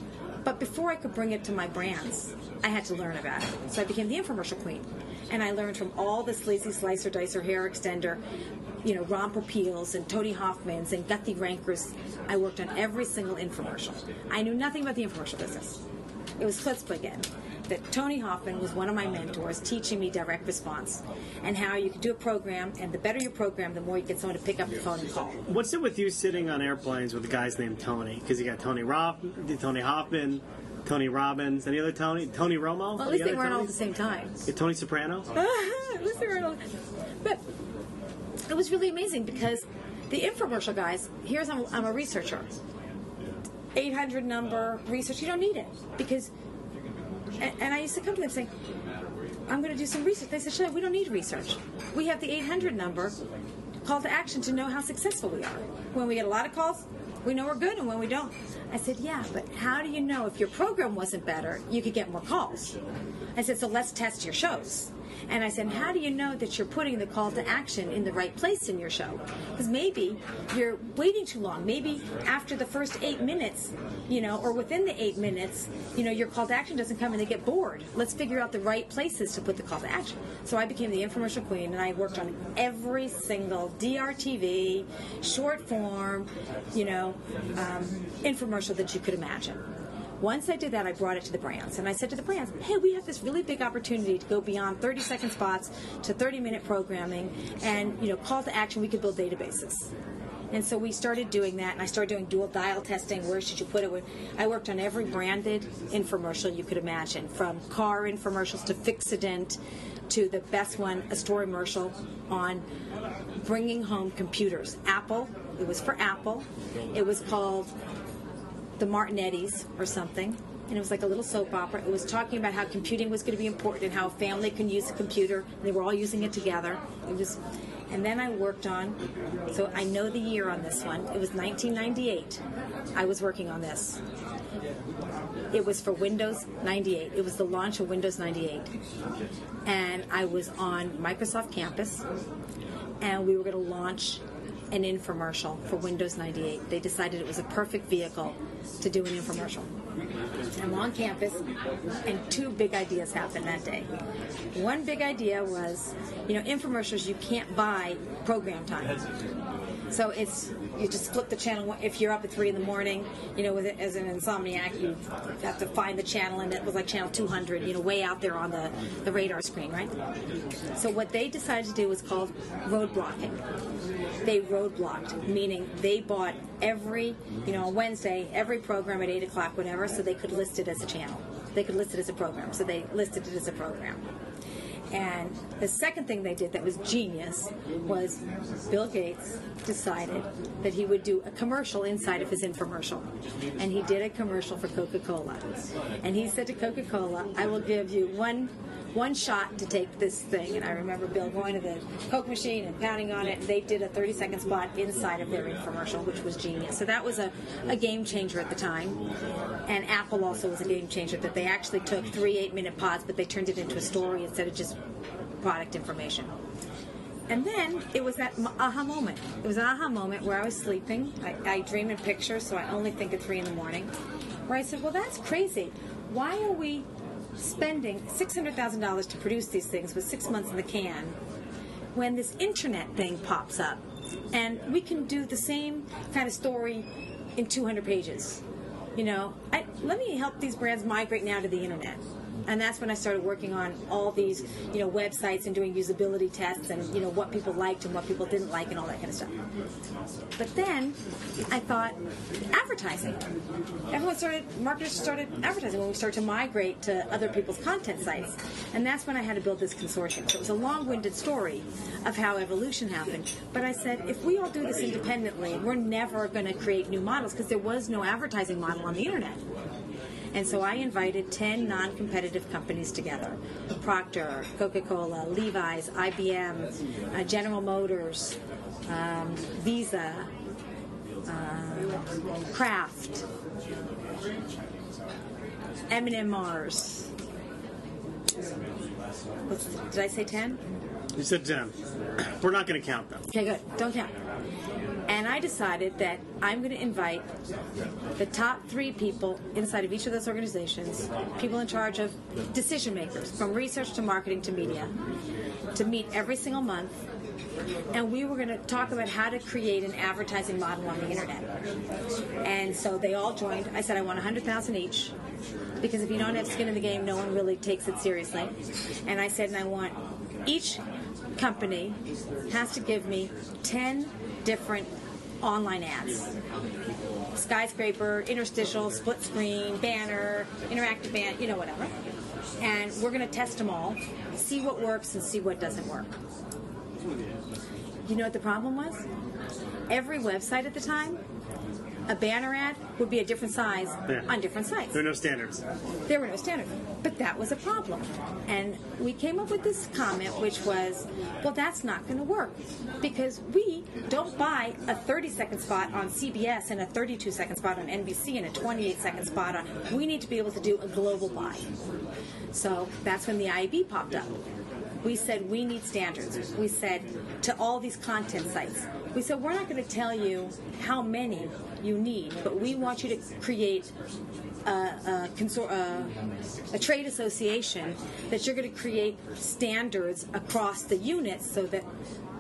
But before I could bring it to my brands, I had to learn about it. So I became the infomercial queen. And I learned from all the sleazy slicer, dicer, hair extender, you know, romper peels and Tony Hoffman's and Guthrie Rankers. I worked on every single infomercial. I knew nothing about the infomercial business. It was Klitz again. that Tony Hoffman was one of my mentors, teaching me direct response and how you can do a program, and the better your program, the more you get someone to pick up the phone and call. What's it with you sitting on airplanes with a guy's named Tony? Because you got Tony Rob, Tony Hoffman, Tony Robbins, any other Tony? Tony Romo? Well, at least they weren't Tonys? all at the same time. Yeah, Tony Soprano? At least they weren't all. But it was really amazing because the infomercial guys, here's I'm, I'm a researcher. eight hundred number research, you don't need it. Because, and, and I used to come to them saying, I'm going to do some research. They said, Shelly, we don't need research. We have the eight hundred number call to action to know how successful we are. When we get a lot of calls, we know we're good, and when we don't. I said, yeah, but how do you know if your program wasn't better, you could get more calls? I said, so let's test your shows. And I said, how do you know that you're putting the call to action in the right place in your show? Because maybe you're waiting too long. Maybe after the first eight minutes, you know, or within the eight minutes, you know, your call to action doesn't come and they get bored. Let's figure out the right places to put the call to action. So I became the infomercial queen, and I worked on every single D R T V, short form, you know, um, infomercial that you could imagine. Once I did that, I brought it to the brands. And I said to the brands, hey, we have this really big opportunity to go beyond thirty-second spots to thirty-minute programming and, you know, call to action. We could build databases. And so we started doing that, and I started doing dual dial testing. Where should you put it? I worked on every branded infomercial you could imagine, from car infomercials to Fixident to the best one, a storymercial on bringing home computers. Apple, it was for Apple. It was called The Martinettis or something, and it was like a little soap opera. It was talking about how computing was going to be important and how a family can use a computer, and they were all using it together. It was, and then I worked on, so I know the year on this one. It was nineteen ninety-eight. I was working on this. It was for Windows ninety-eight. It was the launch of Windows ninety-eight, and I was on Microsoft campus, and we were going to launch an infomercial for Windows ninety-eight. They decided it was a perfect vehicle to do an infomercial. I'm on campus, and two big ideas happened that day. One big idea was, you know, infomercials, you can't buy program time. So it's, you just flip the channel. If you're up at three in the morning, you know, with, as an insomniac, you have to find the channel, and it was like channel two hundred, you know, way out there on the, the radar screen, right? So what they decided to do was called road blocking. They roadblocked, meaning they bought every, you know, on Wednesday, every program at eight o'clock, whatever, so they could list it as a channel. They could list it as a program, so they listed it as a program. And the second thing they did that was genius was Bill Gates decided that he would do a commercial inside of his infomercial. And he did a commercial for Coca-Cola. And he said to Coca-Cola, I will give you one one shot to take this thing. And I remember Bill going to the Coke machine and pounding on it. They did a thirty-second spot inside of their infomercial, which was genius. So that was a, a game changer at the time. And Apple also was a game changer, that they actually took three eight-minute pods, but they turned it into a story instead of just product information. And then it was that aha moment. It was an aha moment where I was sleeping. I, I dream in pictures, so I only think at three in the morning. Where I said, well, that's crazy. Why are we spending six hundred thousand dollars to produce these things with six months in the can when this internet thing pops up? And we can do the same kind of story in two hundred pages. You know, I, let me help these brands migrate now to the internet. And that's when I started working on all these, you know, websites and doing usability tests and, you know, what people liked and what people didn't like and all that kind of stuff. But then I thought advertising. Everyone started, marketers started advertising when we started to migrate to other people's content sites. And that's when I had to build this consortium. So it was a long-winded story of how evolution happened. But I said, if we all do this independently, we're never going to create new models, because there was no advertising model on the internet. And so I invited ten non-competitive companies together: Procter, Coca-Cola, Levi's, I B M, uh, General Motors, um, Visa, uh, Kraft, M and M Mars. Did I say ten? You said ten. We're not going to count them. Okay, good. Don't count. And I decided that I'm going to invite the top three people inside of each of those organizations, people in charge of decision makers, from research to marketing to media, to meet every single month and we were going to talk about how to create an advertising model on the internet. And so they all joined. I said, I want one hundred thousand each, because if you don't have skin in the game, no one really takes it seriously. And I said, and I want each company has to give me ten different online ads. Skyscraper, interstitial, split screen, banner, interactive banner, you know, whatever. And we're going to test them all, see what works and see what doesn't work. You know what the problem was? Every website at the time, a banner ad would be a different size yeah. on different sites. There were no standards. There were no standards. But that was a problem. And we came up with this comment, which was, well, that's not going to work, because we don't buy a thirty-second spot on C B S and a thirty-two second spot on N B C and a twenty-eight second spot on... We need to be able to do a global buy. So that's when the I A B popped up. We said, we need standards. We said, to all these content sites, we said, we're not going to tell you how many you need, but we want you to create a, a, consor- a, a trade association that you're going to create standards across the units so that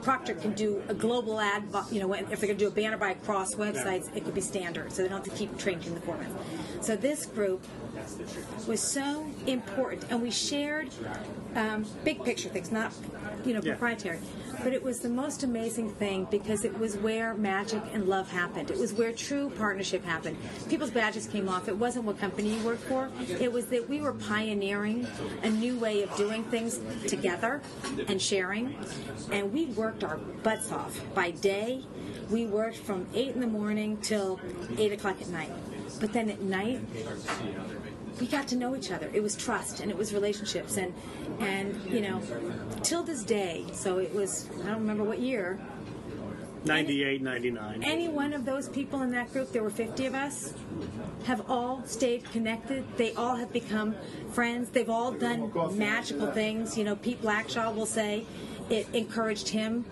Procter can do a global ad, you know, if they're going to do a banner buy across websites, it could be standard, so they don't have to keep changing the format. So this group was so important, and we shared um, big picture things, not, you know, proprietary. Yeah. But it was the most amazing thing, because it was where magic and love happened. It was where true partnership happened. People's badges came off. It wasn't what company you worked for. It was that we were pioneering a new way of doing things together and sharing. And we worked our butts off. By day, we worked from eight in the morning till eight o'clock at night. But then at night, we got to know each other. It was trust, and it was relationships, and and you know, till this day. So it was, I don't remember what year. ninety-eight, ninety-nine. Any one of those people in that group, there were fifty of us, have all stayed connected. They all have become friends. They've all done magical things. You know, Pete Blackshaw will say it encouraged him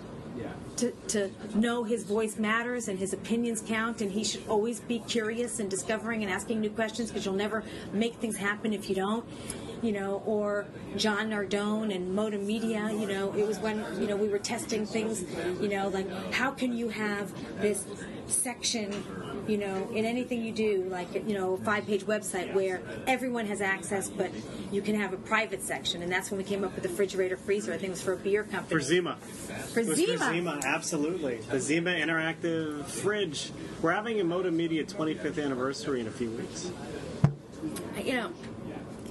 To, to know his voice matters and his opinions count, and he should always be curious and discovering and asking new questions, because you'll never make things happen if you don't, you know. Or John Nardone and Motivedia, you know, it was when, you know, we were testing things, you know, like how can you have this section, you know, in anything you do, like, you know, a five-page website where everyone has access, but you can have a private section. And that's when we came up with the refrigerator freezer. I think it was for a beer company. For Zima. For Zima. For Zima, absolutely. The Zima interactive fridge. We're having a Motimedia twenty-fifth anniversary in a few weeks. You know,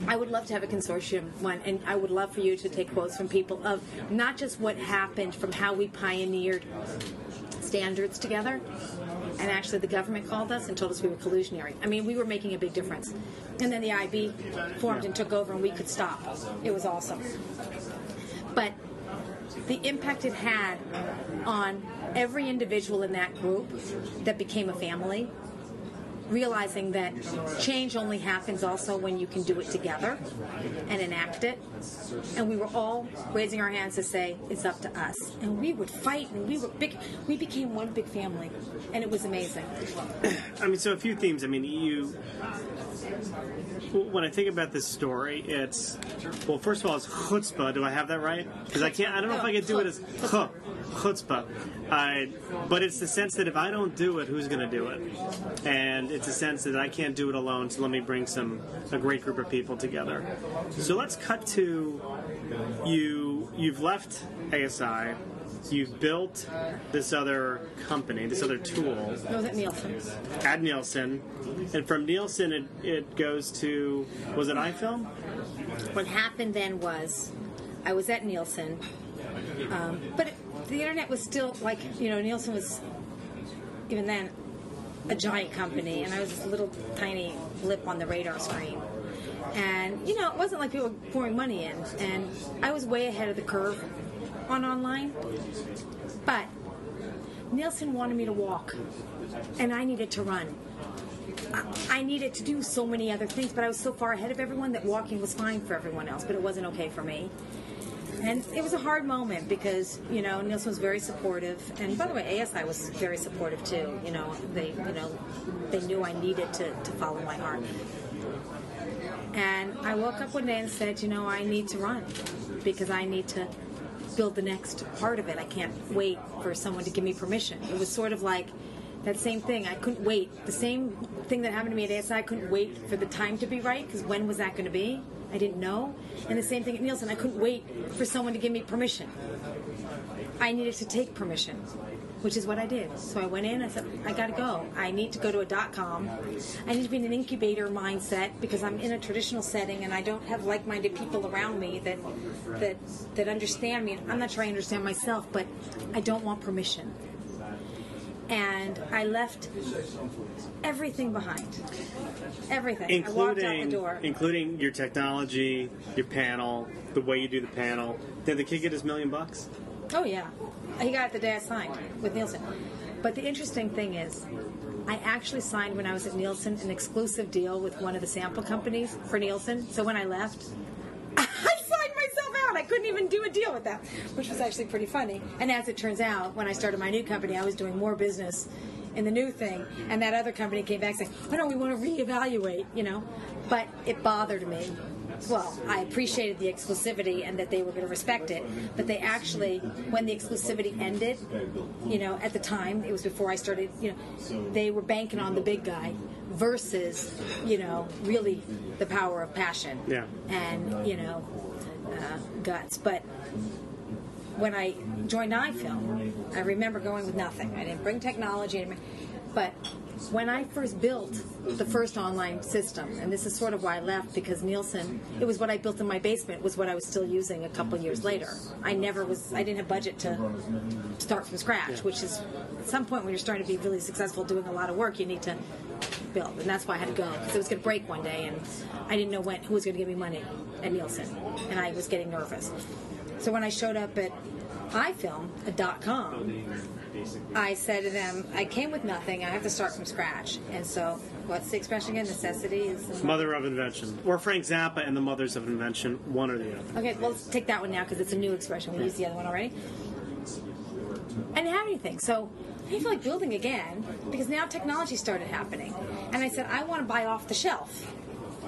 I would love to have a consortium one, and I would love for you to take quotes from people of not just what happened from how we pioneered standards together. And actually, the government called us and told us we were collusionary. I mean, we were making a big difference. And then the I B formed and took over, and we could stop. It was awesome. But the impact it had on every individual in that group that became a family, realizing that change only happens also when you can do it together and enact it. And we were all raising our hands to say, it's up to us. And we would fight, and we were big. We became one big family, and it was amazing. I mean, so a few themes. I mean, you, when I think about this story, it's, well, first of all, it's chutzpah. Do I have that right? Because I can't, I don't know if I can do it as chutzpah. chutzpah. I, but it's the sense that if I don't do it, who's going to do it? And it's a sense that I can't do it alone, so let me bring some a great group of people together. So let's cut to you. You've left A S I. You've built this other company, this other tool. It was at Nielsen. At Nielsen. And from Nielsen, it, it goes to, was it iFilm? What happened then was, I was at Nielsen, um, but it, the internet was still, like, you know, Nielsen was, even then, a giant company, and I was this little tiny blip on the radar screen. And, you know, it wasn't like people were pouring money in, and I was way ahead of the curve on online. But Nielsen wanted me to walk, and I needed to run. I needed to do so many other things, but I was so far ahead of everyone that walking was fine for everyone else, but it wasn't okay for me. And it was a hard moment because, you know, Nielsen was very supportive. And by the way, A S I was very supportive too. You know, they, you know, they knew I needed to, to follow my heart. And I woke up one day and said, you know, I need to run because I need to build the next part of it. I can't wait for someone to give me permission. It was sort of like that same thing. I couldn't wait. The same thing that happened to me at A S I, I couldn't wait for the time to be right, because when was that going to be? I didn't know. And the same thing at Nielsen. I couldn't wait for someone to give me permission. I needed to take permission, which is what I did. So I went in, I said, I gotta go. I need to go to a dot-com. I need to be in an incubator mindset because I'm in a traditional setting and I don't have like-minded people around me that that that understand me. And I'm not sure I understand myself, but I don't want permission. And I left everything behind. Everything. Including, I walked out the door. Including your technology, your panel, the way you do the panel. Did the kid get his million bucks? Oh, yeah. He got it the day I signed with Nielsen. But the interesting thing is, I actually signed when I was at Nielsen an exclusive deal with one of the sample companies for Nielsen. So when I left, I signed myself out. I couldn't even do a deal with them, which was actually pretty funny. And as it turns out, when I started my new company, I was doing more business in the new thing. And that other company came back saying, "Oh, no, we want to reevaluate," you know. But it bothered me. Well, I appreciated the exclusivity and that they were going to respect it, but they actually, when the exclusivity ended, you know, at the time, it was before I started, you know, they were banking on the big guy versus, you know, really the power of passion yeah. and, you know, uh, guts. But when I joined iFilm, I remember going with nothing. I didn't bring technology, but when I first built the first online system, and this is sort of why I left, because Nielsen, it was what I built in my basement, was what I was still using a couple years later. I never was, I didn't have budget to start from scratch, which is, at some point when you're starting to be really successful doing a lot of work, you need to build, and that's why I had to go, because it was going to break one day, and I didn't know when, who was going to give me money at Nielsen, and I was getting nervous. So when I showed up at iFilm, a dot-com, I said to them, I came with nothing, I have to start from scratch. And so, what's the expression again? Necessity is the mother, mother of invention. Or Frank Zappa and the mothers of invention, one or the other. Okay, well, let's take that one now because it's a new expression. We used the other one already. I didn't have anything, so I didn't feel like building again because now technology started happening. And I said, I want to buy off the shelf.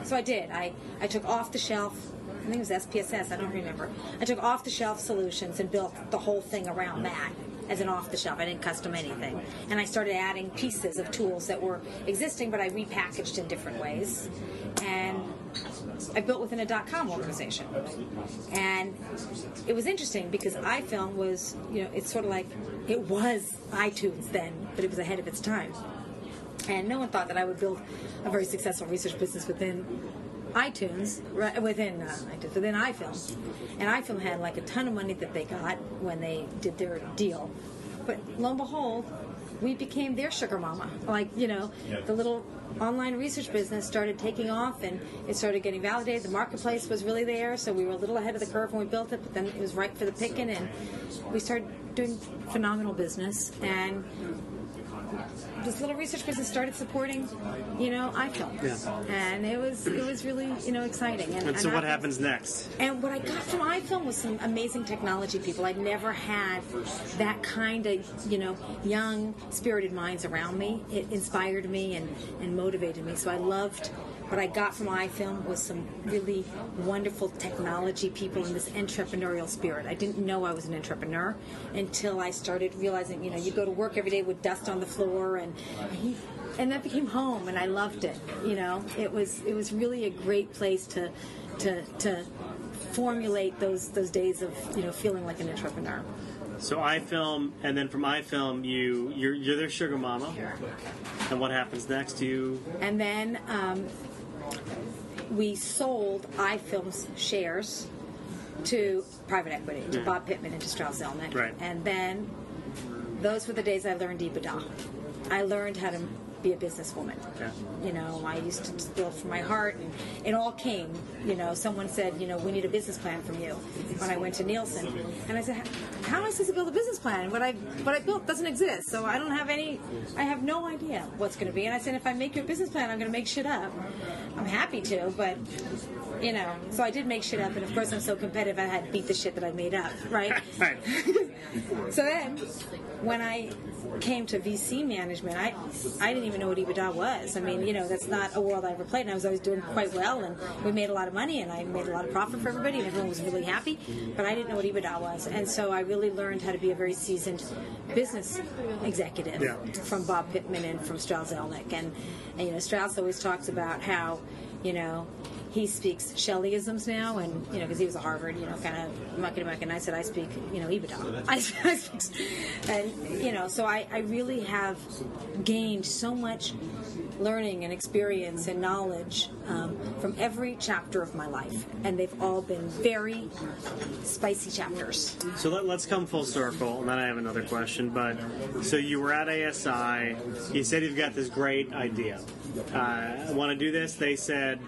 So I did. I, I took off the shelf. I think it was S P S S, I don't remember. I took off-the-shelf solutions and built the whole thing around that as an off-the-shelf. I didn't custom anything. And I started adding pieces of tools that were existing, but I repackaged in different ways. And I built within a dot-com organization. And it was interesting because iFilm was, you know, it's sort of like, it was iTunes then, but it was ahead of its time. And no one thought that I would build a very successful research business within iTunes, right, within uh, within iFilm, and iFilm had like a ton of money that they got when they did their deal, but lo and behold, we became their sugar mama. Like, you know, the little online research business started taking off, and it started getting validated. The marketplace was really there, so we were a little ahead of the curve when we built it, but then it was ripe for the picking, and we started doing phenomenal business, and this little research business started supporting, you know, iFilm, yeah. and it was it was really, you know, exciting. And, and, and so, what I, happens next? And what I got from iFilm was some amazing technology people. I'd never had that kind of, you know, young, spirited minds around me. It inspired me and and motivated me. So I loved. What I got from iFilm was some really wonderful technology people and this entrepreneurial spirit. I didn't know I was an entrepreneur until I started realizing, you know, you go to work every day with dust on the floor, and he, and that became home, and I loved it. You know, it was it was really a great place to to to formulate those those days of, you know, feeling like an entrepreneur. So iFilm, and then from iFilm, you you're you're their sugar mama. Sure. And what happens next? You and then. Um, We sold iFilm's shares to private equity, to yeah. Bob Pittman and to Strauss Zelnick. Right. And then those were the days I learned EBITDA. I learned how to be a businesswoman. Yeah. You know, I used to build from my heart, and it all came. You know, someone said, you know, we need a business plan from you when I went to Nielsen. And I said, how am I supposed to build a business plan? What I what I built doesn't exist, so I don't have any, I have no idea what's going to be. And I said, if I make your business plan, I'm going to make shit up. I'm happy to, but, you know, so I did make shit up, and of course I'm so competitive I had to beat the shit that I made up, right? Right. So then, when I came to V C management, I I didn't even even know what EBITDA was. I mean, you know, that's not a world I ever played, and I was always doing quite well, and we made a lot of money, and I made a lot of profit for everybody, and everyone was really happy, but I didn't know what EBITDA was. And so I really learned how to be a very seasoned business executive yeah. from Bob Pittman and from Strauss Zelnick. And, and, you know, Strauss always talks about how, you know, he speaks Shelleyisms now, and, you know, because he was a Harvard, you know, kind of muckety-muck, and I said, I speak, you know, EBITDA. I, and, you know, so I, I really have gained so much learning and experience and knowledge um, from every chapter of my life, and they've all been very spicy chapters. So let, let's come full circle, and then I have another question, but, so you were at A S I, you said you've got this great idea. I uh, want to do this, they said...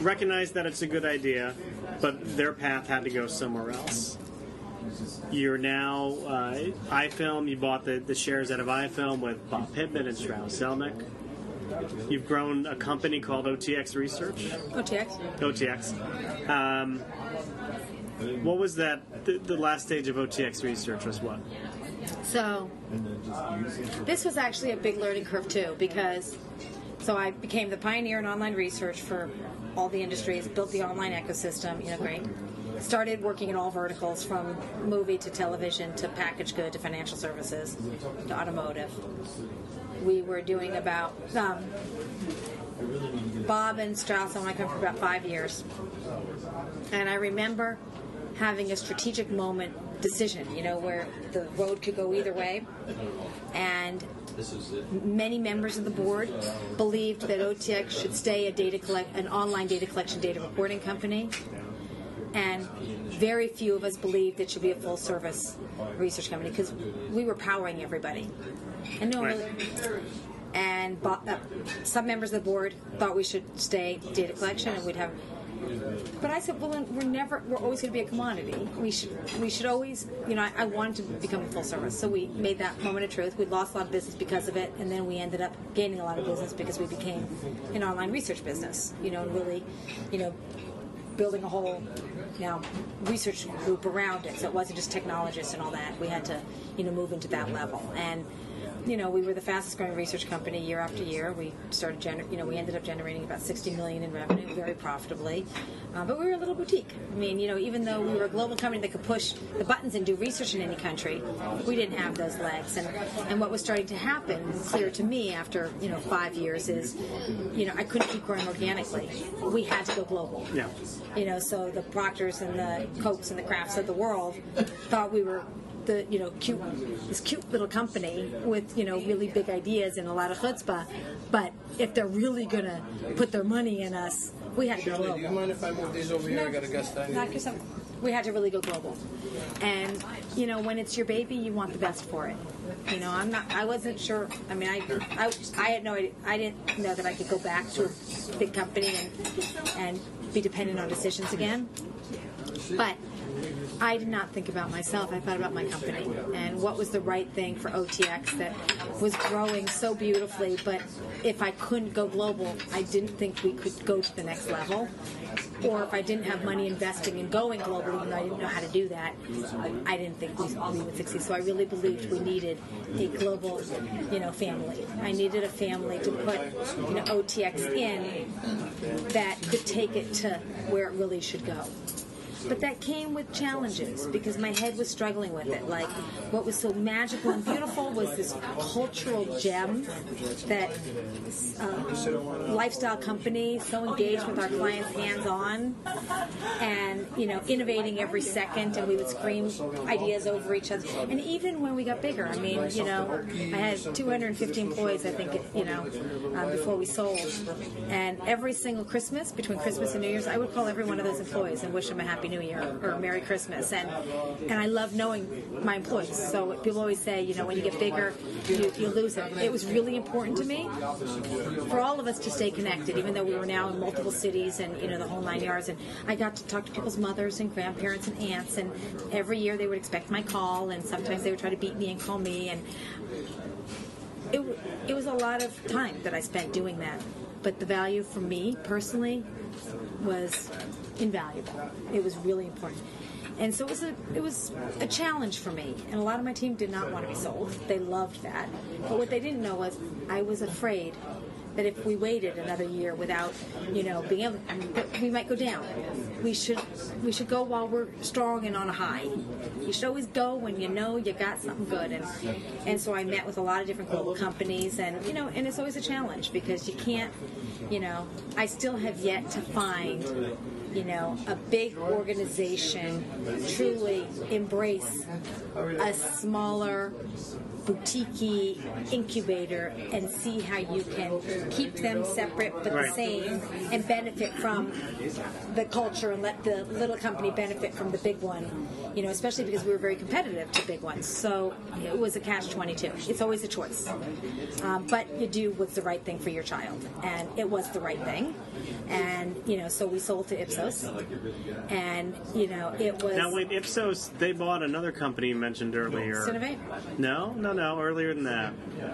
Recognize that it's a good idea, but their path had to go somewhere else. You're now uh, iFilm. You bought the, the shares out of iFilm with Bob Pittman and Strauss Zelnick. You've grown a company called O T X Research. O T X. O T X. Um, what was that? The, the last stage of O T X Research was what? So this was actually a big learning curve too, because. So I became the pioneer in online research for all the industries, built the online ecosystem, you know, great. Started working in all verticals, from movie to television to packaged good to financial services to automotive. We were doing about, um, Bob and Strauss and I come for about five years. And I remember having a strategic moment decision, you know, where the road could go either way. And many members of the board believed that O T X should stay a data collect, an online data collection data reporting company, and very few of us believed it should be a full-service research company because we were powering everybody. And no one really, and bought, uh, some members of the board thought we should stay data collection and we'd have. But I said, well, we're never, we're always going to be a commodity. We should, we should always, you know, I, I wanted to become a full service. So we made that moment of truth. We lost a lot of business because of it, and then we ended up gaining a lot of business because we became an online research business, you know, and really, you know, building a whole, now, research group around it. So it wasn't just technologists and all that. We had to, you know, move into that level. And, you know, we were the fastest growing research company year after year. We started, gener- you know, we ended up generating about sixty million dollars in revenue, very profitably. Uh, but we were a little boutique. I mean, you know, even though we were a global company that could push the buttons and do research in any country, we didn't have those legs. And, and what was starting to happen, clear to me after, you know, five years is, you know, I couldn't keep growing organically. We had to go global. Yeah. You know, so the Procters and the Cokes and the Crafts of the world thought we were... The you know cute this cute little company with you know really big ideas and a lot of chutzpah, but if they're really gonna put their money in us, we had to go global. Do you mind if I move these over here? No, I got a guest on. We had to really go global, and you know when it's your baby, you want the best for it. You know I'm not. I wasn't sure. I mean I I, I had no idea. I didn't know that I could go back to a big company and and be dependent on decisions again, but. I did not think about myself. I thought about my company and what was the right thing for O T X that was growing so beautifully, but if I couldn't go global, I didn't think we could go to the next level. Or if I didn't have money investing in going global, even though I didn't know how to do that, I, I didn't think we, we would succeed. So I really believed we needed a global, you know, family. I needed a family to put, you know, O T X in that could take it to where it really should go. But that came with challenges because my head was struggling with it. Like, what was so magical and beautiful was this cultural gem that um, lifestyle company, so engaged with our clients hands-on and, you know, innovating every second, and we would scream ideas over each other. And even when we got bigger, I mean, you know, I had two hundred fifty employees, I think, you know, um, before we sold. And every single Christmas, between Christmas and New Year's, I would call every one of those employees and wish them a happy New Year or Merry Christmas, and and I love knowing my employees. So people always say, you know, when you get bigger, you, you lose it. It was really important to me for all of us to stay connected, even though we were now in multiple cities and you know the whole nine yards. And I got to talk to people's mothers and grandparents and aunts, and every year they would expect my call, and sometimes they would try to beat me and call me, and it it was a lot of time that I spent doing that. But the value for me personally was invaluable. It was really important. And so it was a it was a challenge for me. And a lot of my team did not want to be sold. They loved that. But what they didn't know was I was afraid that if we waited another year without, you know, being able, I mean, we might go down. We should we should go while we're strong and on a high. You should always go when you know you got something good. And and so I met with a lot of different global companies, and you know, and it's always a challenge because you can't, you know, I still have yet to find, you know, a big organization truly embrace a smaller boutique-y incubator and see how you can keep them separate but the same and benefit from the culture and let the little company benefit from the big one, you know, especially because we were very competitive to big ones. So it was a catch twenty-two. It's always a choice. Um, but you do what's the right thing for your child. And it was the right thing. And, you know, so we sold to Ipsos. And, you know, it was... Now, wait, Ipsos, they bought another company you mentioned earlier. Cinevate? No, no. No, earlier than that.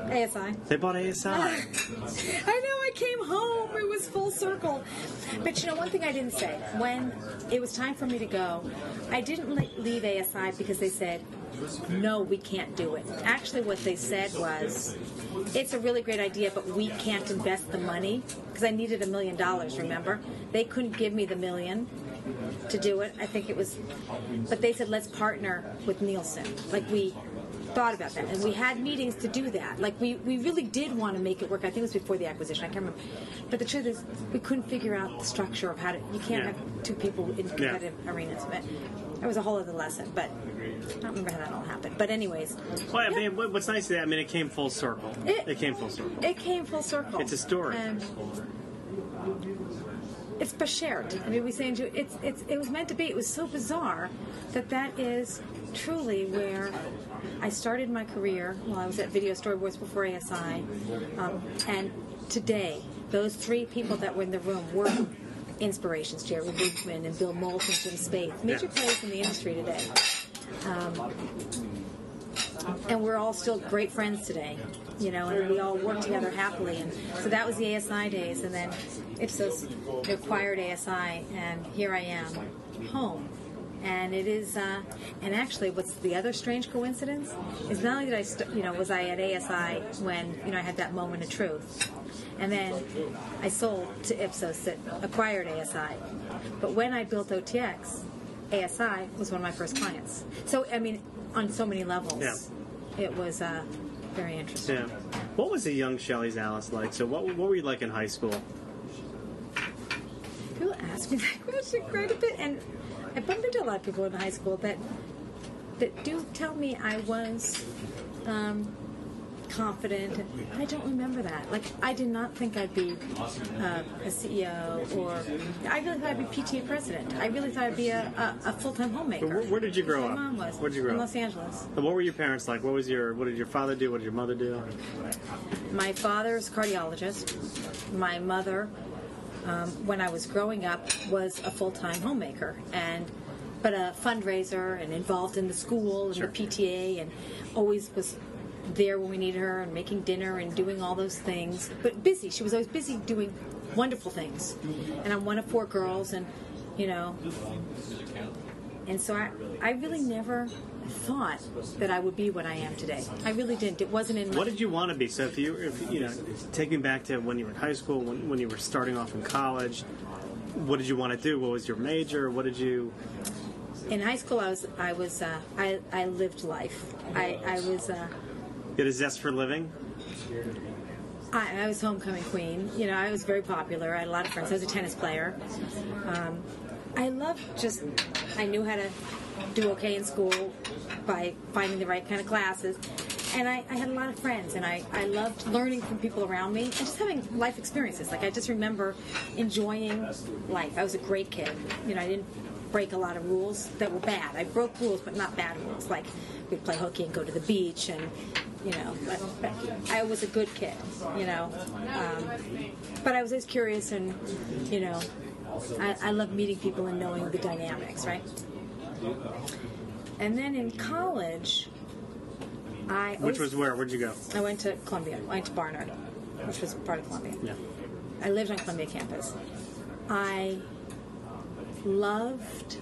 A S I. They bought A S I. I know, I came home. It was full circle. But you know, one thing I didn't say, when it was time for me to go, I didn't leave A S I because they said, no, we can't do it. Actually, what they said was, it's a really great idea, but we can't invest the money because I needed a million dollars, remember? They couldn't give me the million to do it. I think it was, but they said, let's partner with Nielsen. Like we... thought about that, and we had meetings to do that. Like we, we really did want to make it work. I think it was before the acquisition. I can't remember. But the truth is, we couldn't figure out the structure of how to. You can't yeah. have two people in competitive yeah. arenas. But that was a whole other lesson. But I don't remember how that all happened. But anyways. Well, yeah. I mean, what's nice is that I mean, it came full circle. It, it came full circle. It came full circle. It's a story. Um, it's beshared. I mean, we say in Jew, it's it's it was meant to be. It was so bizarre that that is truly where I started my career while I was at Video Storyboards before A S I, um, and today, those three people that were in the room were inspirations, Jerry Wiegman and Bill Moulton from Spade, major players in the industry today. Um, and we're all still great friends today, you know, and we all work together happily. And so that was the A S I days, and then Ipsos acquired A S I, and here I am, home. And it is, uh, and actually, what's the other strange coincidence is not only did I, st- you know, was I at A S I when, you know, I had that moment of truth, and then I sold to Ipsos that acquired A S I, but when I built O T X, A S I was one of my first clients. So, I mean, on so many levels, yeah. it was uh, very interesting. Yeah. What was a young Shelly Zalis like? So, what what were you like in high school? People ask me that question quite a bit, and I bumped into a lot of people in high school that that do tell me I was um, confident. I don't remember that. Like, I did not think I'd be uh, a C E O, or I really thought I'd be P T A president. I really thought I'd be a, a, a full-time homemaker. Where, where did you grow up? My mom was. Where did you grow up? In Los Angeles. And what were your parents like? What was your What did your father do? What did your mother do? My father's a cardiologist. My mother. Um, when I was growing up, was a full-time homemaker, and but a fundraiser and involved in the school and sure. the P T A, and always was there when we needed her and making dinner and doing all those things. But busy, she was always busy doing wonderful things. And I'm one of four girls, and you know, and so I, I really never thought that I would be what I am today. I really didn't. It wasn't in my... What did you want to be? So if you, if you know, taking back to when you were in high school, when when you were starting off in college, what did you want to do? What was your major? What did you? In high school, I was, I was, uh, I, I lived life. I, I was. Uh, you had a zest for living. I, I was homecoming queen. You know, I was very popular. I had a lot of friends. I was a tennis player. Um, I loved just. I knew how to do okay in school by finding the right kind of classes. And I, I had a lot of friends, and I, I loved learning from people around me and just having life experiences. Like, I just remember enjoying life. I was a great kid. You know, I didn't break a lot of rules that were bad. I broke rules, but not bad rules. Like, we'd play hooky and go to the beach, and, you know, but, but I was a good kid, you know. Um, but I was always curious, and, you know, I, I love meeting people and knowing the dynamics, right? And then in college, I... Which was where? Where'd you go? I went to Columbia. I went to Barnard, which was part of Columbia. Yeah. I lived on Columbia campus. I loved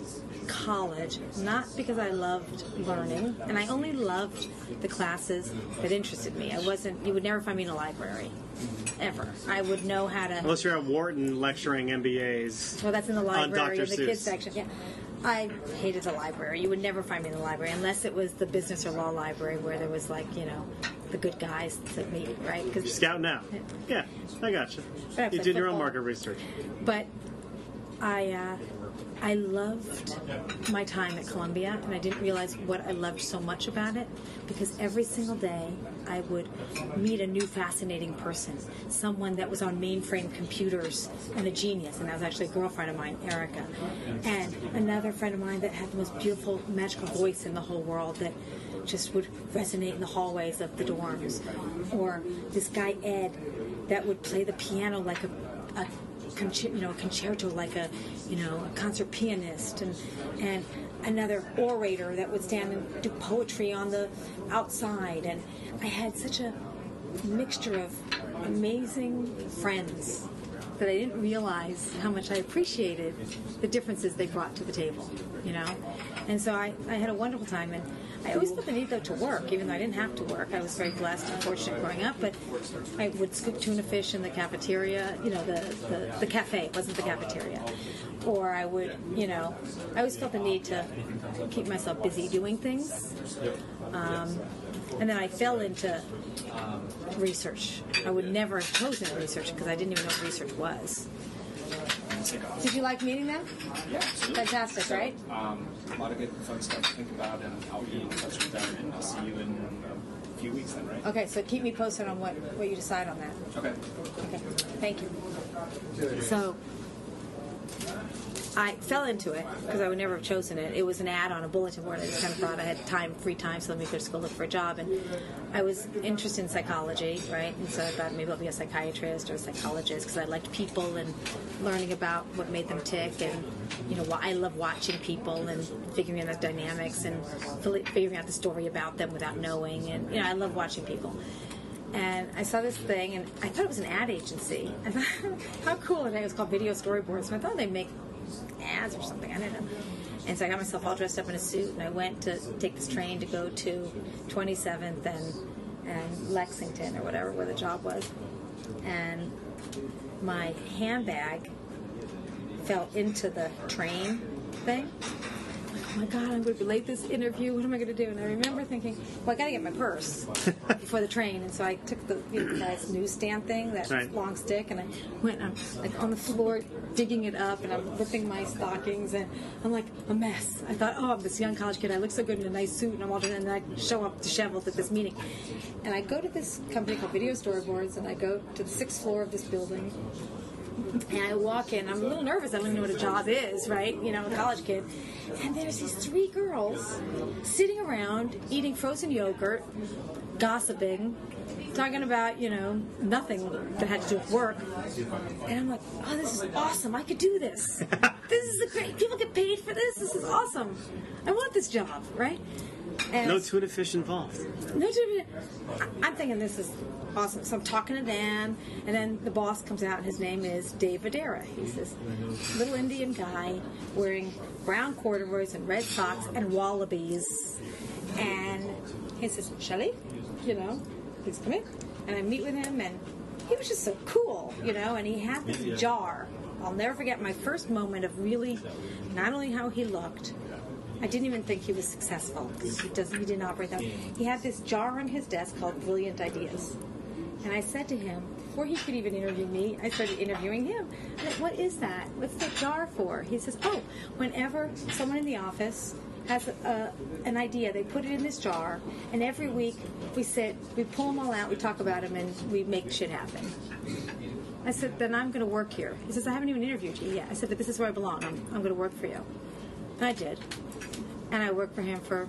college, not because I loved learning, and I only loved the classes that interested me. I wasn't, you would never find me in a library, ever. I would know how to... Unless you're at Wharton lecturing M B As. Well, that's in the library, in the kids section. Yeah. I hated the library. You would never find me in the library, unless it was the business or law library where there was, like, you know, the good guys that meet, right? You're scouting out. Yeah, I gotcha. You did your own market research. But I... Uh, I loved my time at Columbia, and I didn't realize what I loved so much about it, because every single day I would meet a new fascinating person, someone that was on mainframe computers and a genius, and that was actually a girlfriend of mine, Erica, and another friend of mine that had the most beautiful, magical voice in the whole world that just would resonate in the hallways of the dorms, or this guy Ed that would play the piano like a... a Concerto, you know, a concerto like a, you know, a concert pianist, and and another orator that would stand and do poetry on the outside, and I had such a mixture of amazing friends that I didn't realize how much I appreciated the differences they brought to the table, you know, and so I, I had a wonderful time, and I always felt the need, though, to work, even though I didn't have to work. I was very blessed and fortunate growing up, but I would scoop tuna fish in the cafeteria, you know, the, the, the cafe. It wasn't the cafeteria. Or I would, you know, I always felt the need to keep myself busy doing things. Um, and then I fell into research. I would never have chosen research because I didn't even know what research was. Did you like meeting them? Yeah, absolutely. Fantastic, so, right? Um, a lot of good fun stuff to think about, and I'll be in touch with them, and I'll see you in a few weeks then, right? Okay, so keep me posted on what, what you decide on that. Okay. Okay, thank you. So, I fell into it, because I would never have chosen it. It was an ad on a bulletin board. I just kind of thought I had time, free time, so let me just go look for a job. And I was interested in psychology, right? And so I thought maybe I'll be a psychiatrist or a psychologist, because I liked people and learning about what made them tick. And, you know, I love watching people and figuring out the dynamics and figuring out the story about them without knowing. And, you know, I love watching people. And I saw this thing, and I thought it was an ad agency. I thought, how cool. And it was called Video Storyboards. So I thought they make ads or something, I don't know. And so I got myself all dressed up in a suit, and I went to take this train to go to twenty-seventh and, and Lexington or whatever, where the job was. And my handbag fell into the train thing. I'm like, oh my God, I'm going to be late this interview. What am I going to do? And I remember thinking, well, I got to get my purse before the train. And so I took the you know, nice newsstand thing, that right. long stick, and I went and I'm like on the floor digging it up, and I'm ripping my stockings, and I'm like a mess. I thought, oh, I'm this young college kid. I look so good in a nice suit, and I'm all done, and I show up disheveled at this meeting. And I go to this company called Video Storyboards, and I go to the sixth floor of this building. And I walk in, I'm a little nervous, I don't even know what a job is, right? You know, I'm a college kid. And there's these three girls sitting around, eating frozen yogurt, gossiping, talking about, you know, nothing that had to do with work. And I'm like, oh, this is awesome, I could do this. This is a great, people get paid for this, this is awesome. I want this job, right? And no tuna fish involved. No tuna fish. I'm thinking this is awesome. So I'm talking to Dan, and then the boss comes out, and his name is Dave Vadera. He's this little Indian guy wearing brown corduroys and red socks and wallabies. And he says, Shelly, you know, please come in. And I meet with him, and he was just so cool, you know, and he had this yeah. jar. I'll never forget my first moment of really not only how he looked, I didn't even think he was successful, because he, he didn't operate that way. He had this jar on his desk called Brilliant Ideas. And I said to him, before he could even interview me, I started interviewing him. I said, what is that? What's that jar for? He says, oh, whenever someone in the office has a, a, an idea, they put it in this jar, and every week we sit, we pull them all out, we talk about them, and we make shit happen. I said, then I'm going to work here. He says, I haven't even interviewed you yet. I said, but this is where I belong. I'm, I'm going to work for you. And I did. And I worked for him for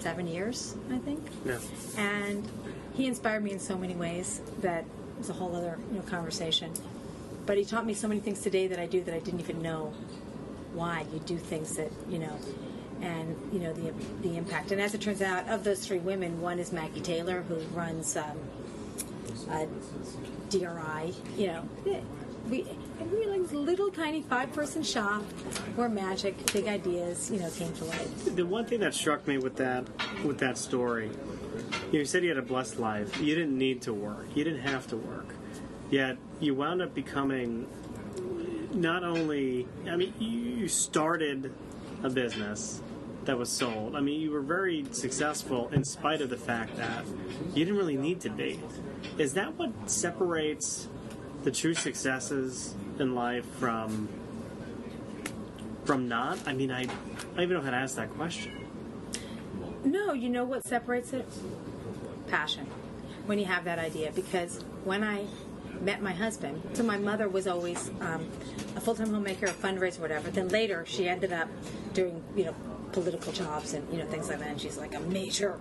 seven years, I think. Yeah. And he inspired me in so many ways that it's a whole other, you know, conversation. But he taught me so many things today that I do that I didn't even know why you do things that, you know, and, you know, the the impact. And as it turns out, of those three women, one is Maggie Taylor, who runs um, uh, D R I, you know, we and we were like a little tiny five-person shop where magic, big ideas, you know, came to life. The one thing that struck me with that with that story, you said you had a blessed life. You didn't need to work. You didn't have to work. Yet you wound up becoming not only. I mean, you started a business that was sold. I mean, you were very successful in spite of the fact that you didn't really need to be. Is that what separates the true successes in life from from not? I mean, I, I don't even know how to ask that question. No, you know what separates it? Passion. When you have that idea. Because when I met my husband, so my mother was always um, a full-time homemaker, a fundraiser, whatever. Then later she ended up doing, you know, political jobs and, you know, things like that. And she's like a major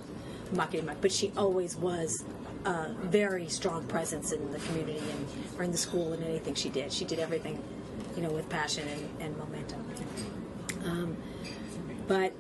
marketing muck. But she always was a very strong presence in the community and or in the school and anything she did. She did everything, you know, with passion and, and momentum. Um, but,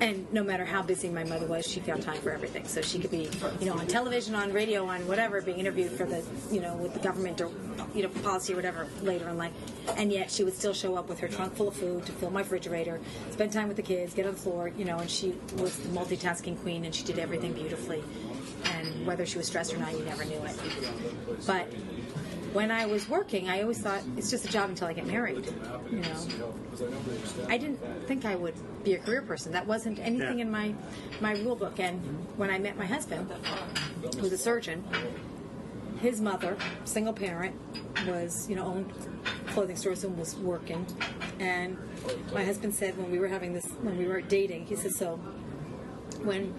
and no matter how busy my mother was, she found time for everything. So she could be, you know, on television, on radio, on whatever, being interviewed for the, you know, with the government or, you know, policy or whatever later in life. And yet she would still show up with her trunk full of food to fill my refrigerator, spend time with the kids, get on the floor, you know, and she was the multitasking queen and she did everything beautifully. And whether she was stressed or not, you never knew it. But when I was working, I always thought, it's just a job until I get married, you know. I didn't think I would be a career person. That wasn't anything yeah. in my, my rule book. And when I met my husband, who's a surgeon, his mother, single parent, was, you know, owned clothing stores and was working. And my husband said when we were having this, when we were dating, he said, so when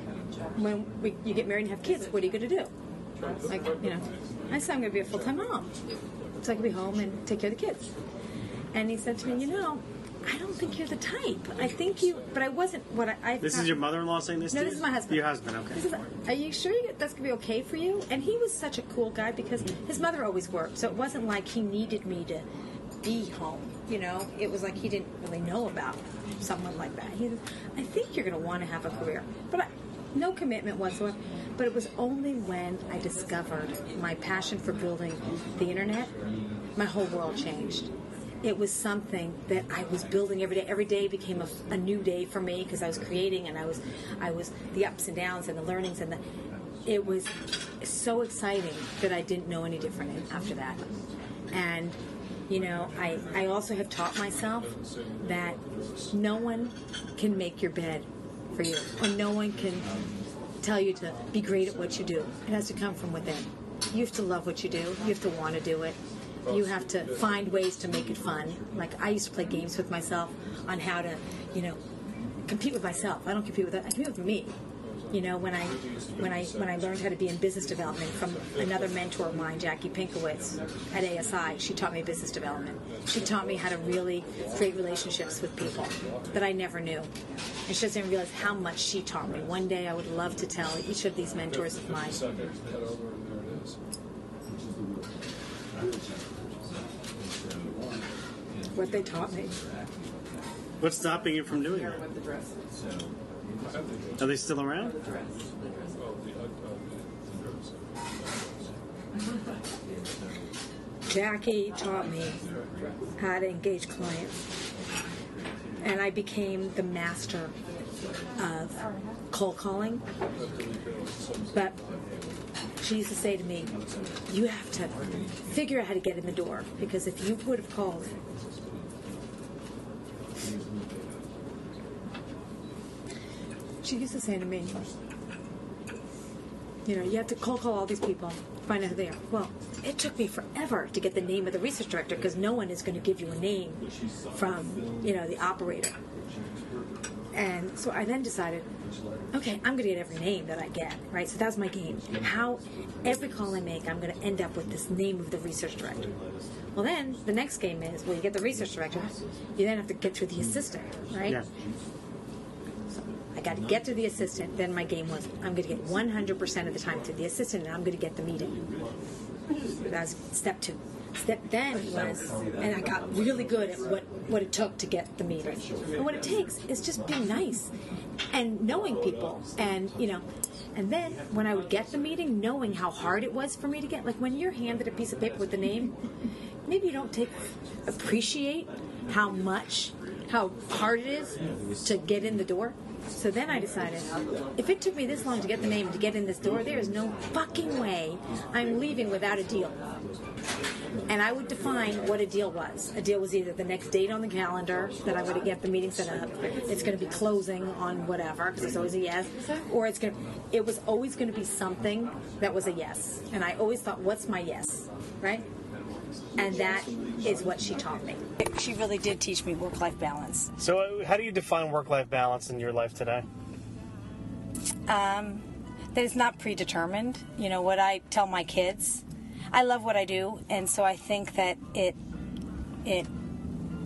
when we, you get married and have kids, what are you going to do? Like, you know, I said, I'm going to be a full-time mom. So I can be home and take care of the kids. And he said to me, you know, I don't think you're the type. I think you, but I wasn't what I... I this thought, is your mother-in-law saying this no, to you? No, this is my husband. Your husband, okay. He says, are you sure you, that's going to be okay for you? And he was such a cool guy because his mother always worked. So it wasn't like he needed me to be home, you know. It was like he didn't really know about someone like that. He says, I think you're going to want to have a career. But I, no commitment whatsoever. But it was only when I discovered my passion for building the internet, my whole world changed. It was something that I was building every day. Every day became a, a new day for me because I was creating and I was, I was the ups and downs and the learnings and the. It was so exciting that I didn't know any different after that. And you know, I, I also have taught myself that no one can make your bed for you, or no one can tell you to be great at what you do. It has to come from within. You have to love what you do. You have to want to do it. You have to find ways to make it fun. Like I used to play games with myself on how to, you know, compete with myself. I don't compete with that. I compete with me. You know, when I when I when I learned how to be in business development from another mentor of mine, Jackie Pinkowitz at A S I, she taught me business development. She taught me how to really create relationships with people that I never knew. And she doesn't even realize how much she taught me. One day I would love to tell each of these mentors of mine. What they taught me. What's stopping you from doing that? Are they still around? Jackie taught me how to engage clients. And I became the master of cold calling. But she used to say to me, you have to figure out how to get in the door. Because if you would have called... She used to say to me, you know, you have to cold call all these people, find out who they are. Well, it took me forever to get the name of the research director because no one is going to give you a name from, you know, the operator. And so I then decided, okay, I'm going to get every name that I get, right? So that's my game. How every call I make, I'm going to end up with this name of the research director. Well, then the next game is, well, you get the research director, you then have to get through the assistant, right? Yeah. I got to get to the assistant. Then my game was, I'm going to get one hundred percent of the time to the assistant, and I'm going to get the meeting. That was step two. that then was, and I got really good at what, what it took to get the meeting. And what it takes is just being nice and knowing people, and, you know, and then when I would get the meeting, knowing how hard it was for me to get, like when you're handed a piece of paper with the name, maybe you don't take, appreciate how much, how hard it is to get in the door. So then I decided, if it took me this long to get the name, to get in this door, there is no fucking way I'm leaving without a deal. And I would define what a deal was. A deal was either the next date on the calendar that I would get the meeting set up, it's going to be closing on whatever, because it's always a yes, or it's going to, it was always going to be something that was a yes. And I always thought, what's my yes, right? And that is what she taught me. She really did teach me work-life balance. So how do you define work-life balance in your life today? Um, that it's not predetermined. You know, what I tell my kids, I love what I do, and so I think that it, it,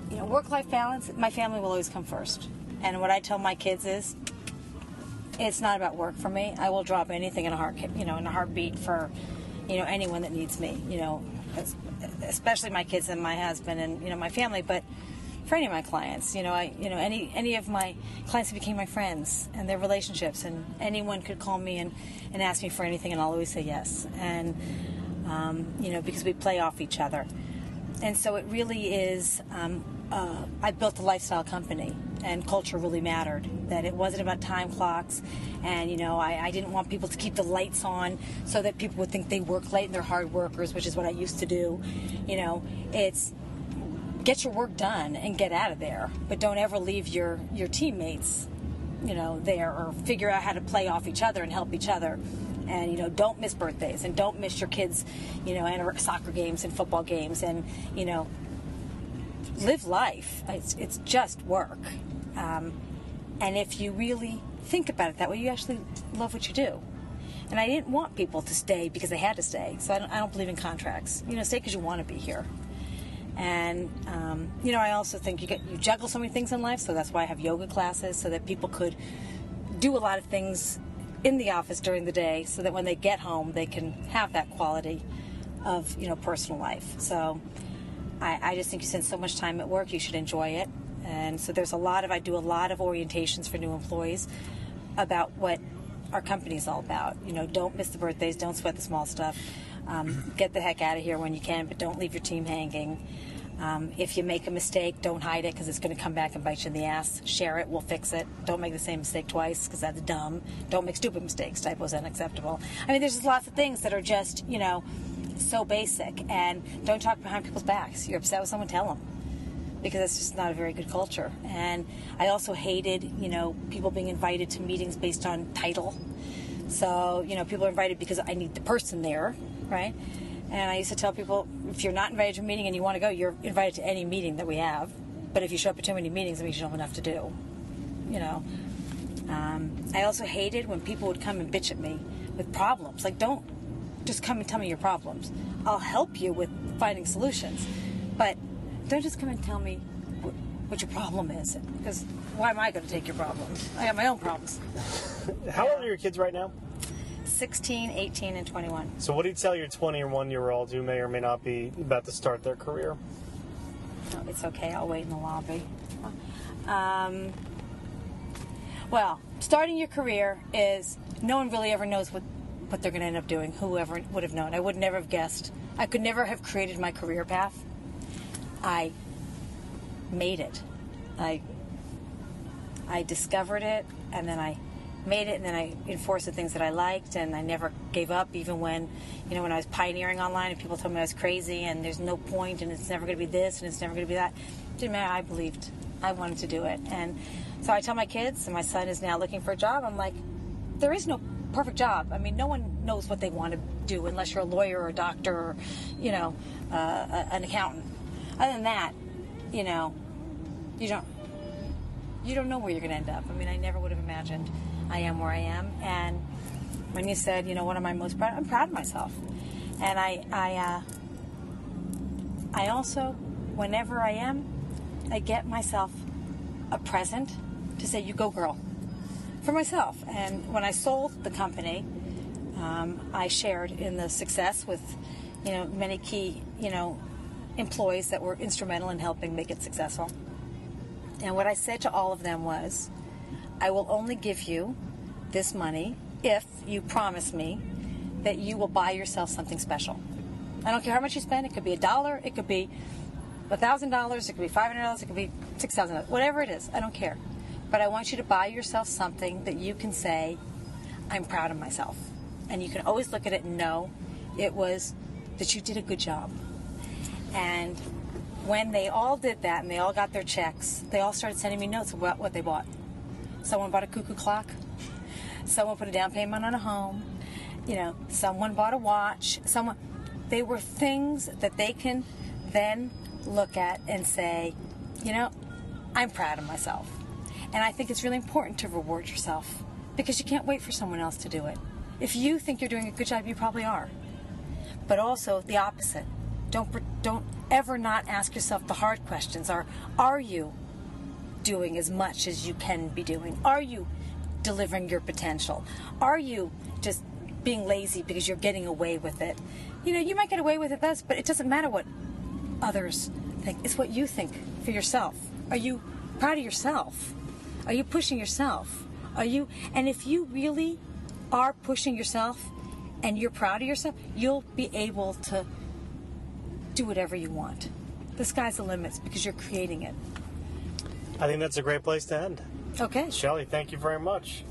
you know, work-life balance, my family will always come first. And what I tell my kids is, it's not about work for me. I will drop anything in a heart, you know, in a heartbeat for, you know, anyone that needs me, you know, especially my kids and my husband and, you know, my family, but for any of my clients, you know, I, you know, any, any of my clients who became my friends and their relationships, and anyone could call me and, and ask me for anything, and I'll always say yes. And, um, you know, because we play off each other. And so it really is, um, uh, I built a lifestyle company, and culture really mattered, that it wasn't about time clocks. And, you know, I, I didn't want people to keep the lights on so that people would think they work late and they're hard workers, which is what I used to do. You know, it's get your work done and get out of there, but don't ever leave your, your teammates, you know, there, or figure out how to play off each other and help each other. And, you know, don't miss birthdays, and don't miss your kids, you know, and soccer games and football games, and, you know, live life. It's, it's just work. Um, and if you really think about it that way, you actually love what you do. And I didn't want people to stay because they had to stay. So I don't, I don't believe in contracts. You know, stay because you want to be here. And, um, you know, I also think you get, you juggle so many things in life. So that's why I have yoga classes, so that people could do a lot of things in the office during the day, so that when they get home, they can have that quality of, you know, personal life. So I, I just think you spend so much time at work, you should enjoy it. And so there's a lot of, I do a lot of orientations for new employees about what our company is all about. You know, don't miss the birthdays, don't sweat the small stuff, um, get the heck out of here when you can, but don't leave your team hanging. Um, if you make a mistake, don't hide it, because it's going to come back and bite you in the ass. Share it, we'll fix it. Don't make the same mistake twice, because that's dumb. Don't make stupid mistakes, typos unacceptable. I mean, there's just lots of things that are just, you know, so basic. And don't talk behind people's backs. You're upset with someone, tell them, because that's just not a very good culture. And I also hated, you know, people being invited to meetings based on title. So, you know, people are invited because I need the person there, right? And I used to tell people, if you're not invited to a meeting and you want to go, you're invited to any meeting that we have. But if you show up at too many meetings, it means you don't have enough to do, you know. Um, I also hated when people would come and bitch at me with problems. Like, don't just come and tell me your problems. I'll help you with finding solutions. But don't just come and tell me what your problem is, because why am I going to take your problem? I got my own problems. How old are your kids right now? sixteen, eighteen, and twenty-one. So what do you tell your twenty-one-year-old who may or may not be about to start their career? Oh, it's okay. I'll wait in the lobby. Um, well, starting your career is, no one really ever knows what, what they're going to end up doing, whoever would have known. I would never have guessed. I could never have created my career path. I made it. I I discovered it, and then I made it, and then I enforced the things that I liked, and I never gave up, even when, you know, when I was pioneering online and people told me I was crazy and there's no point and it's never going to be this and it's never going to be that. It didn't matter. I believed. I wanted to do it. And so I tell my kids, and my son is now looking for a job, I'm like, there is no perfect job. I mean, no one knows what they want to do unless you're a lawyer or a doctor or, you know, uh, an accountant. Other than that, you know, you don't you don't know where you're going to end up. I mean, I never would have imagined I am where I am. And when you said, you know, what am I most proud of? I'm proud of myself. And I, I, uh, I also, whenever I am, I get myself a present to say, you go, girl, for myself. And when I sold the company, um, I shared in the success with, you know, many key, you know, employees that were instrumental in helping make it successful. And what I said to all of them was, I will only give you this money if you promise me that you will buy yourself something special. I don't care how much you spend. It could be a dollar. It could be a thousand dollars. It could be five hundred dollars. It could be six thousand dollars. Whatever it is, I don't care. But I want you to buy yourself something that you can say, I'm proud of myself. And you can always look at it and know it was that you did a good job. And when they all did that and they all got their checks, they all started sending me notes about what they bought. Someone bought a cuckoo clock. Someone put a down payment on a home. You know, someone bought a watch. Someone, they were things that they can then look at and say, you know, I'm proud of myself. And I think it's really important to reward yourself because you can't wait for someone else to do it. If you think you're doing a good job, you probably are. But also the opposite. Don't don't ever not ask yourself the hard questions. Are are you doing as much as you can be doing? Are you delivering your potential? Are you just being lazy because you're getting away with it? You know, you might get away with it best, but it doesn't matter what others think. It's what you think for yourself. Are you proud of yourself? Are you pushing yourself? Are you? And if you really are pushing yourself and you're proud of yourself, you'll be able to do whatever you want. The sky's the limits because you're creating it. I think that's a great place to end. Okay. Shelly, thank you very much.